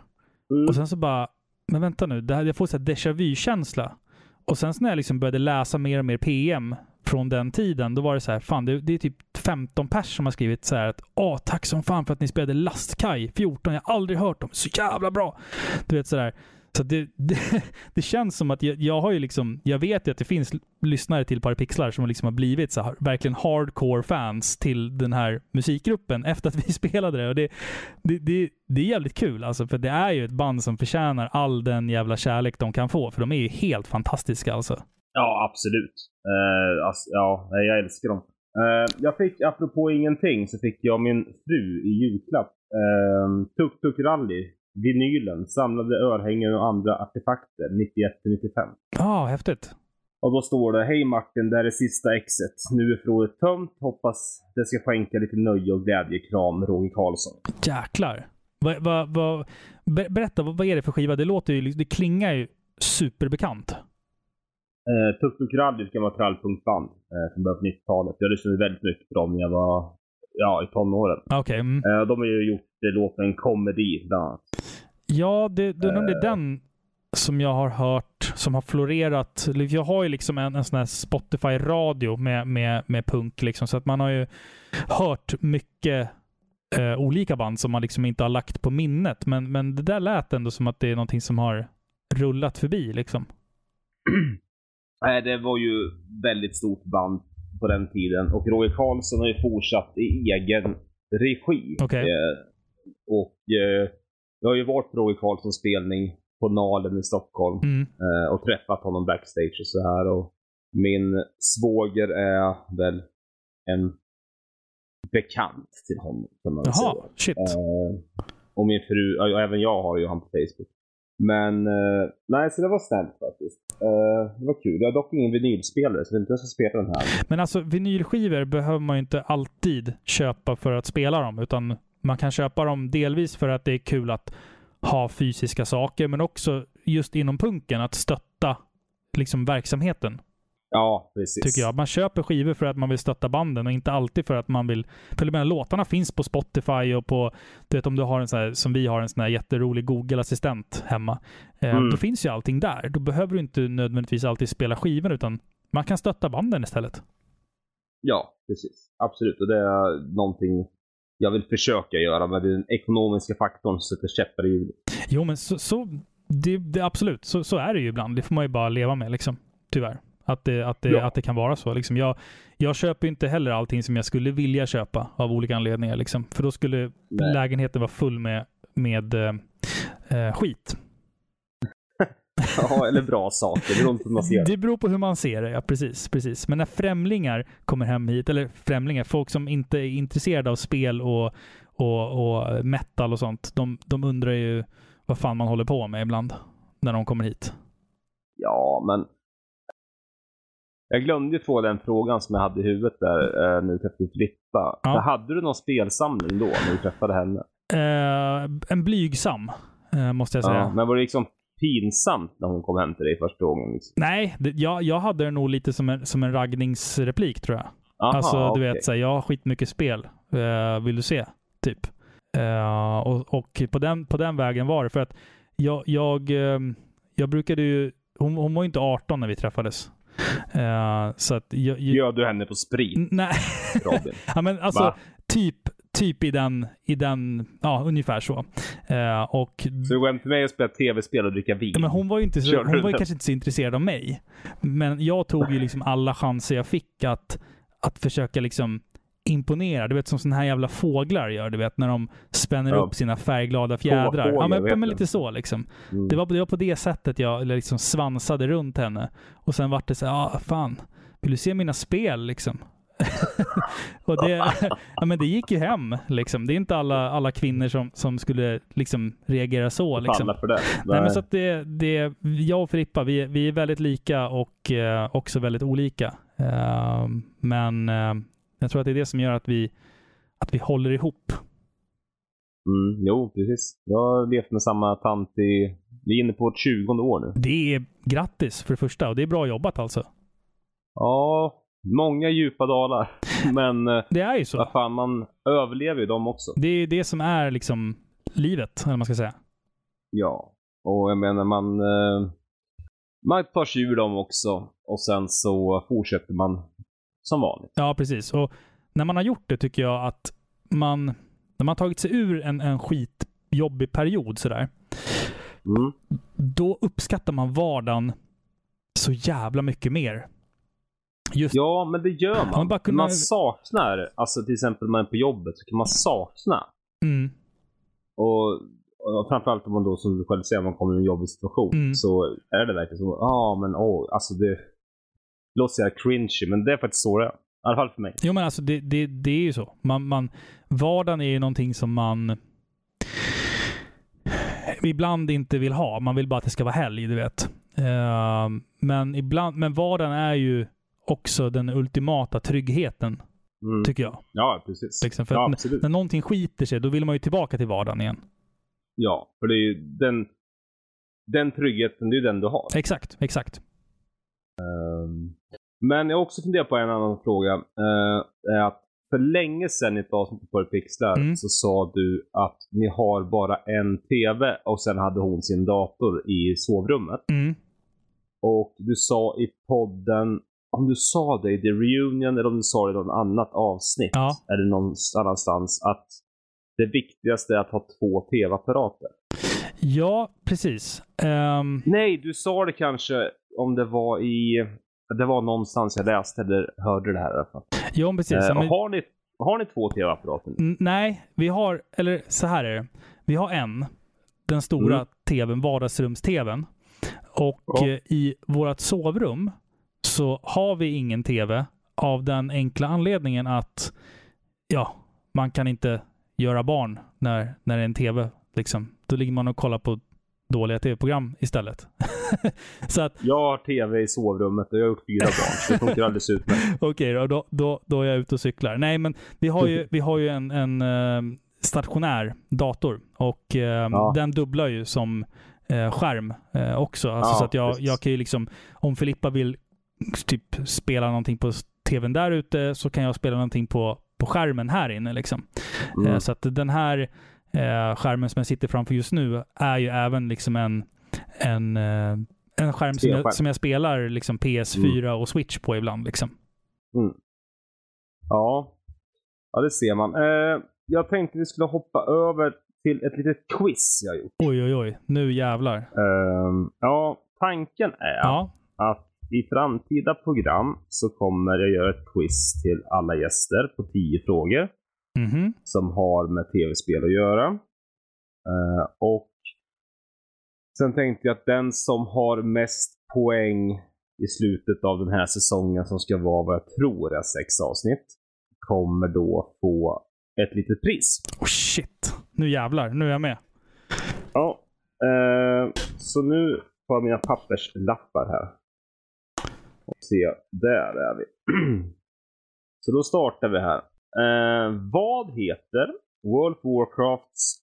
Och sen så bara, men vänta nu, det här, jag får så här déjà vu-känsla. Och sen så när jag liksom började läsa mer och mer PM från den tiden, då var det så här, fan det är typ 15 pers som har skrivit så här att tack som fan för att ni spelade Lastkaj 14, jag har aldrig hört dem, så jävla bra. Du vet så där. Så det känns som att jag har ju liksom, jag vet ju att det finns lyssnare till Paripixlar som liksom har blivit så här, verkligen hardcore fans till den här musikgruppen efter att vi spelade det, och det är jävligt kul alltså, för det är ju ett band som förtjänar all den jävla kärlek de kan få, för de är ju helt fantastiska alltså. Ja, absolut. Ja, jag älskar dem. Jag fick, apropå ingenting, så fick jag min fru i julklapp Tuk-Tuk Rally vinylen, samlade örhängen och andra artefakter 91-95. Häftigt. Och då står det: hej Martin, det här är sista exet. Nu är fråget tömt, hoppas det ska skänka lite nöje och glädje. Kram, Roger Karlsson. Jäklar. Berätta, vad är det för skiva? Det låter ju, det klingar ju superbekant. Tuk-Tuk Rally kan vara trallpunktband som började på 90-talet. Jag lyssnade väldigt mycket på dem när jag var i tonåren. Okay. De har ju gjort låten Comedy bland annat. Ja, det är den som jag har hört, som har florerat. Jag har ju liksom en sån här Spotify-radio med punk liksom, så att man har ju hört mycket olika band som man liksom inte har lagt på minnet, men det där lät ändå som att det är någonting som har rullat förbi liksom. Det var ju väldigt stort band på den tiden, och Roger Karlsson har ju fortsatt i egen regi. Okay. Och jag har ju varit på Roger Karlssons spelning på Nalen i Stockholm och träffat honom backstage och så här. Och min svåger är väl en bekant till honom, kan man säga. Shit. Och min fru, och även jag har ju han på Facebook. Men nej, så det var snällt faktiskt. Det var kul. Jag har dock ingen vinylspelare, så det är inte jag som spelar den här. Men alltså vinylskivor behöver man ju inte alltid köpa för att spela dem, utan man kan köpa dem delvis för att det är kul att ha fysiska saker, men också just inom punken att stötta liksom verksamheten. Ja, precis. Tycker jag. Man köper skivor för att man vill stötta banden och inte alltid för att man vill... För jag menar, låtarna finns på Spotify och på... Du vet, om du har en sån här, som vi har en sån här jätterolig Google-assistent hemma. Då finns ju allting där. Då behöver du inte nödvändigtvis alltid spela skivor, utan man kan stötta banden istället. Ja, precis. Absolut. Och det är någonting jag vill försöka göra, men det är den ekonomiska faktorn som sätter käppar i hjulet. Jo, men det absolut. Så är det ju ibland. Det får man ju bara leva med, liksom. Tyvärr. Att det kan vara så. Liksom jag köper ju inte heller allting som jag skulle vilja köpa av olika anledningar. Liksom. För då skulle lägenheten vara full med skit. Ja, eller bra saker. Det beror på hur man ser det, ja, precis. Men när främlingar kommer hem hit, eller främlingar, folk som inte är intresserade av spel och metal och sånt, de undrar ju vad fan man håller på med ibland när de kommer hit. Ja, men jag glömde få den frågan som jag hade i huvudet där när du träffade Filippa. Ja. Hade du någon spelsamling då när du träffade henne? En blygsam, måste jag säga. Ja, men var det liksom pinsamt när hon kom hem till dig första gången? Liksom? Nej, jag hade det nog lite som en raggningsreplik, tror jag. Aha, alltså, du vet, så här, jag har skitmycket spel. Vill du se? Typ. Och på den vägen var det. För att jag brukade ju... Hon var ju inte 18 när vi träffades. Så att gör du henne på sprit? Nej. Robin. Ja, men alltså typ i den ja, ungefär så. Och så går hem till mig och spelar tv-spel och dricka vin. Ja, men hon var ju inte så, hon var ju kanske inte så intresserad av mig. Men jag tog ju liksom alla chanser jag fick att försöka liksom imponera. Du vet, som sån här jävla fåglar gör, du vet, när de spänner upp sina färgglada fjädrar. Ja, men lite så liksom. Det var på det sättet jag liksom svansade runt henne. Och sen vart det så här, fan, vill du se mina spel liksom? Och det, ja, men det gick ju hem liksom. Det är inte alla kvinnor som skulle liksom reagera så liksom. Falla för det. Nej, men så att det jag och Filippa, vi är väldigt lika och också väldigt olika. Men jag tror att det är det som gör att vi håller ihop. Mm, jo, precis. Jag har levt med samma tant i... Vi är inne på 20 år nu. Det är grattis för det första. Och det är bra jobbat alltså. Ja, många djupa dalar. Men det är ju så. Vad fan, man överlever ju dem också. Det är ju det som är liksom livet, eller man ska säga. Ja, och jag menar man tar sig ur dem också. Och sen så fortsätter man som vanligt. Ja, precis. Och när man har gjort det tycker jag att man... När man tagit sig ur en skitjobbig period sådär, då uppskattar man vardagen så jävla mycket mer. Just, ja, men det gör man. Man saknar, alltså till exempel när man är på jobbet så kan man sakna. Mm. Och framförallt om man då, som du själv säger, man kommer i en jobbig situation, så är det verkligen så, alltså det låter så här cringy, men det är faktiskt så det är. I alla fall för mig. Jo, men alltså det är ju så. Vardagen är ju någonting som man ibland inte vill ha. Man vill bara att det ska vara helg, du vet. Men vardagen är ju också den ultimata tryggheten, tycker jag. Ja, precis. Liksom, för när någonting skiter sig, då vill man ju tillbaka till vardagen igen. Ja, för det är ju den tryggheten, det är ju den du har. Exakt. Men jag har också funderat på en annan fråga. Är att för länge sedan i ett avsnitt på Paripixlar så sa du att ni har bara en tv och sen hade hon sin dator i sovrummet. Och du sa i podden, om du sa det i The Reunion eller om du sa det i något annat avsnitt eller någon annanstans, att det viktigaste är att ha 2 tv-apparater. Ja, precis. Nej, du sa det kanske om det var i... Det var någonstans jag läste eller hörde det här i alla fall. Jo, precis. Men... Har ni 2 tv-apparater? Nej, vi har, eller så här är det. Vi har den stora tvn, vardagsrums-tvn. Och i vårt sovrum så har vi ingen tv av den enkla anledningen att man kan inte göra barn när det är en tv. Liksom. Då ligger man och kollar på dåliga tv-program istället. Så att, jag har tv i sovrummet och jag har gjort 4 barn, så det funkar alldeles utmärkt. Okej, då är jag ute och cyklar. Nej, men vi har ju en stationär dator och den dubblar ju som skärm också. Alltså, så att jag kan ju liksom, om Filippa vill typ spela någonting på tvn där ute, så kan jag spela någonting på skärmen här inne liksom. Så att den här skärmen som jag sitter framför just nu är ju även liksom en skärm som jag spelar liksom PS4 och Switch på ibland liksom. Ja, det ser man. Jag tänkte vi skulle hoppa över till ett litet quiz jag gjort. Oj, nu jävlar. Tanken är att i framtida program så kommer jag göra ett quiz till alla gäster på 10 frågor som har med tv-spel att göra. Och sen tänkte jag att den som har mest poäng i slutet av den här säsongen, som ska vara vad jag tror är 6 avsnitt, kommer då få ett litet pris. Oh shit, nu jävlar, nu är jag med. Ja, så nu får jag mina papperslappar här. Och se, där är vi. Så då startar vi här. Vad heter World of Warcrafts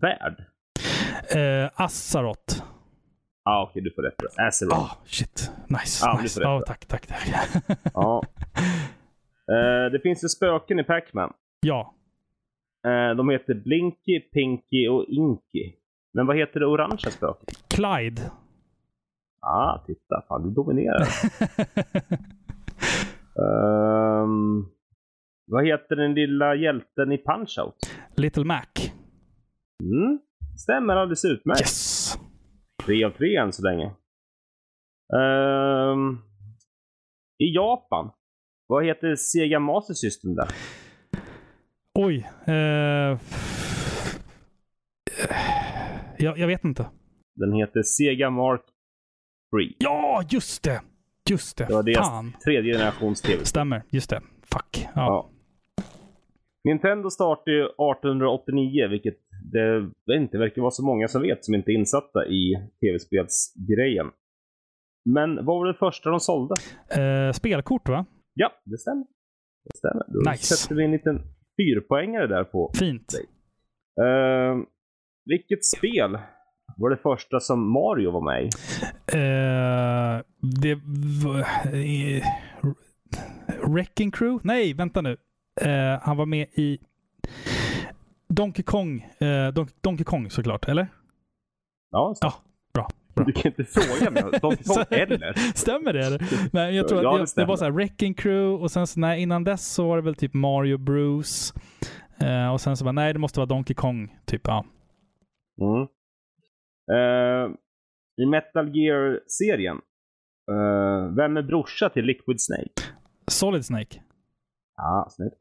värld? Azeroth. Okej, du får rätt på det. Azeroth. Shit. Nice. Nice. Tack. Det finns ju spöken i Pac-Man. Ja. De heter Blinky, Pinky och Inky. Men vad heter det orangea spöket? Clyde. Titta. Fan, du dominerar. Vad heter den lilla hjälten i Punch-Out? Little Mac. Stämmer alldeles utmärkt. Yes! 3 av 3 än så länge. I Japan, vad heter Sega Master System där? Oj. Jag vet inte. Den heter Sega Mark 3. Ja, just det! Det var deras 3rd generations TV. Stämmer, just det. Fuck. Ja. Nintendo startade ju 1889, vilket det inte verkar vara så många som vet som inte är insatta i tv-spelsgrejen. Men vad var det första de sålde? Spelkort, va? Ja, det stämmer. Det stämmer. Då nice. Sätter vi en liten 4-poängare där på. Fint. Vilket spel var det första som Mario var med i? Det var... Wrecking Crew? Nej, vänta nu. Han var med i Donkey Kong. Donkey Kong såklart, eller? Ja, så. Ja, bra. Du kan inte fråga mig. Donkey Kong eller? Stämmer det? Eller? Nej, jag tror att det var så här Wrecking Crew och sen så, nej, innan dess så var det väl typ Mario Bros. Och sen så var nej, det måste vara Donkey Kong typ, ja. Mm. I Metal Gear-serien, vem är brorsa till Liquid Snake? Solid Snake. Ja, snyggt.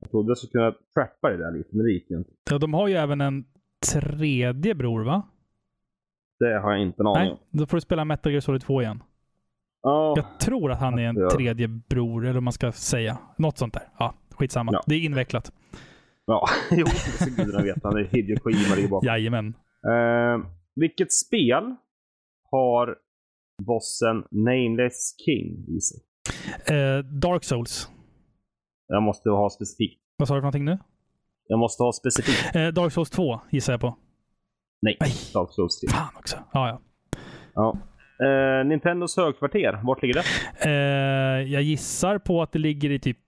Jag trodde jag skulle kunna preppa det där lite, men det gick inte. Ja, de har ju även en tredje bror, va? Det har jag inte någon. Nej, då får du spela Metal Gear Solid 2 igen. Oh, jag tror att han är en tredje bror, eller vad man ska säga. Något sånt där. Ja, skitsamma. Ja. Det är invecklat. Ja, jo, det ska gudarna veta. Det är Hideo Kojima ligger bakom. Jajamän. Vilket spel har bossen Nameless King i sig? Dark Souls. Jag måste ha specifikt. Vad sa du för någonting nu? Jag måste ha specifikt. Dark Souls 2 gissar jag på. Nej. Dark Souls 3. Fan också. Ja. Nintendos högkvarter, vart ligger det? Jag gissar på att det ligger i typ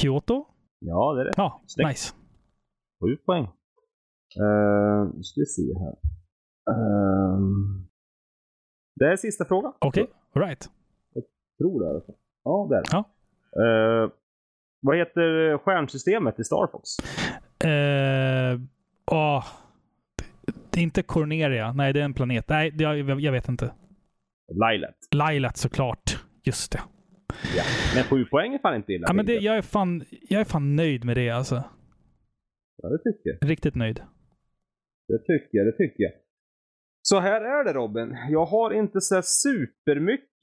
Kyoto. Ja, det är det. Ja, snyggt. Nice. 7 poäng. Nu ska vi se här. Det är sista frågan. Okej, right. Jag tror det. Ja, det är det. Ja. Vad heter stjärnsystemet i Star Fox? Det är inte Cornelia. Nej, det är en planet. Nej, jag vet inte. Lylat såklart. Just det. Ja, men 7 poäng är fan inte illa. Ja, men jag är fan nöjd med det alltså. Ja, det tycker jag. Riktigt nöjd. Det tycker jag. Så här är det, Robin. Jag har inte så supermycket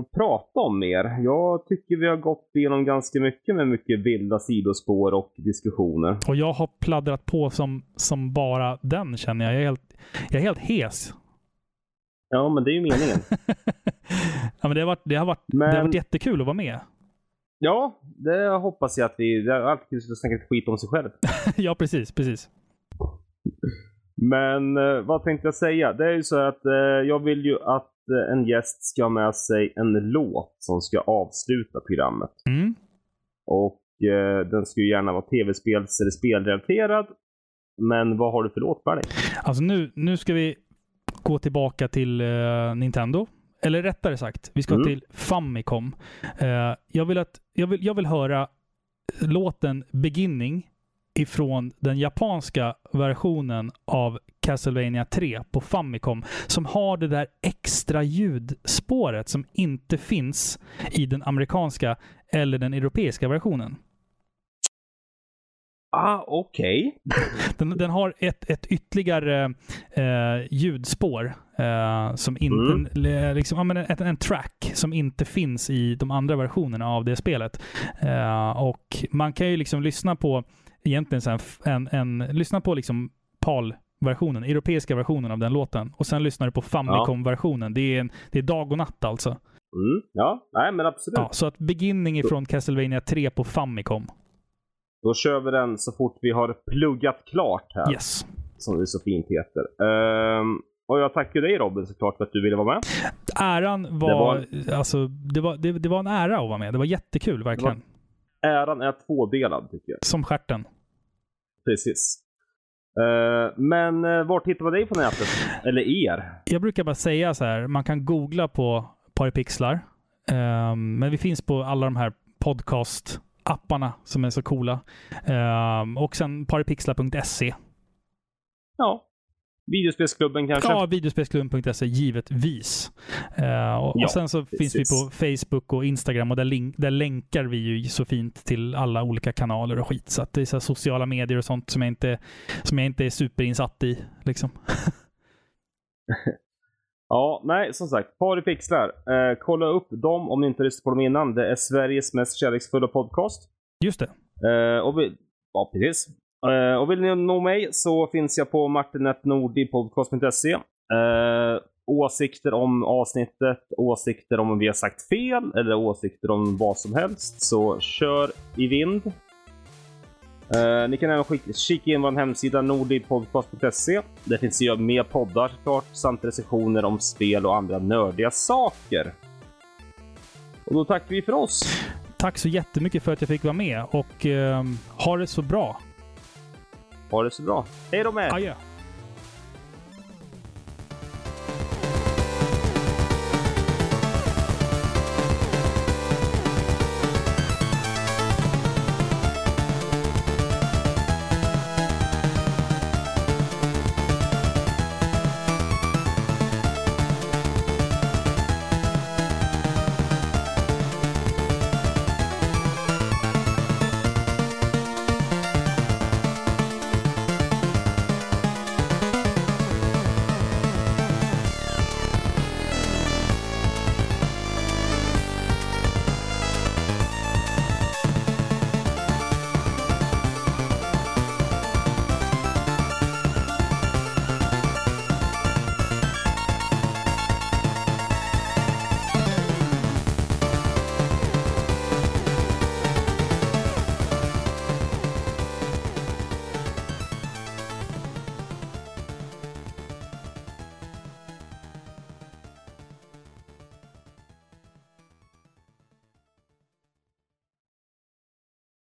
att prata om mer. Jag tycker vi har gått igenom ganska mycket med mycket vilda sidospår och diskussioner. Och jag har pladdrat på som bara den, känner jag. Jag är helt hes. Ja, men det är ju meningen. Ja, men det har varit jättekul att vara med. Ja, det hoppas jag att vi alltid ska snacka skit om sig själv. Ja, precis. Men vad tänkte jag säga? Det är ju så att jag vill ju att en gäst ska ha med sig en låt som ska avsluta programmet. Mm. Och den ska ju gärna vara tv-spels- eller spelrelaterad. Men vad har du för låt, Bernie? Alltså nu ska vi gå tillbaka till Nintendo. Eller rättare sagt, vi ska till Famicom. Jag vill höra låten Beginning ifrån den japanska versionen av Castlevania 3 på Famicom, som har det där extra ljudspåret som inte finns i den amerikanska eller den europeiska versionen. Ah, okej. Okay. Den har ett ytterligare ljudspår som inte liksom, en track som inte finns i de andra versionerna av det spelet. Och man kan ju liksom lyssna på egentligen så lyssna på liksom PAL-versionen, europeiska versionen av den låten, och sen lyssnar du på Famicom-versionen. Det är dag och natt alltså. Mm, ja, nej men absolut. Ja, så att Beginning ifrån Castlevania 3 på Famicom. Då kör vi den så fort vi har pluggat klart här. Yes. Som det är så fint heter. Och jag tackar dig, Robin, såklart för att du ville vara med. Äran det var en ära att vara med. Det var jättekul verkligen. Äran är tvådelad tycker jag. Som stjärten. Precis. Men vart hittar man dig på nätet? Eller er? Jag brukar bara säga så här. Man kan googla på Paripixlar. Men vi finns på alla de här podcast-apparna som är så coola. Och sen paripixlar.se. Ja. Videospelsklubben kanske? Ja, videospelsklubben.se givetvis. Och sen så finns vi på Facebook och Instagram, och där länkar vi ju så fint till alla olika kanaler och skit. Så att det är så här sociala medier och sånt som jag inte är superinsatt i. Liksom. Ja, nej, som sagt, Paripixlar. Kolla upp dem om ni inte lyssnat på dem innan. Det är Sveriges mest kärleksfulla podcast. Just det. Ja, precis. Och vill ni nå mig så finns jag på martin@nordipodcast.se. Åsikter om avsnittet, åsikter om vi har sagt fel eller åsikter om vad som helst, så kör i vind. Ni kan även kika in vår hemsida nordipodcast.se. Det finns ju mer poddar klart, samt recensioner om spel och andra nördiga saker. Och då tackar vi för oss. Tack så jättemycket för att jag fick vara med och ha det så bra. Ha det så bra. Hej då med. Adjö.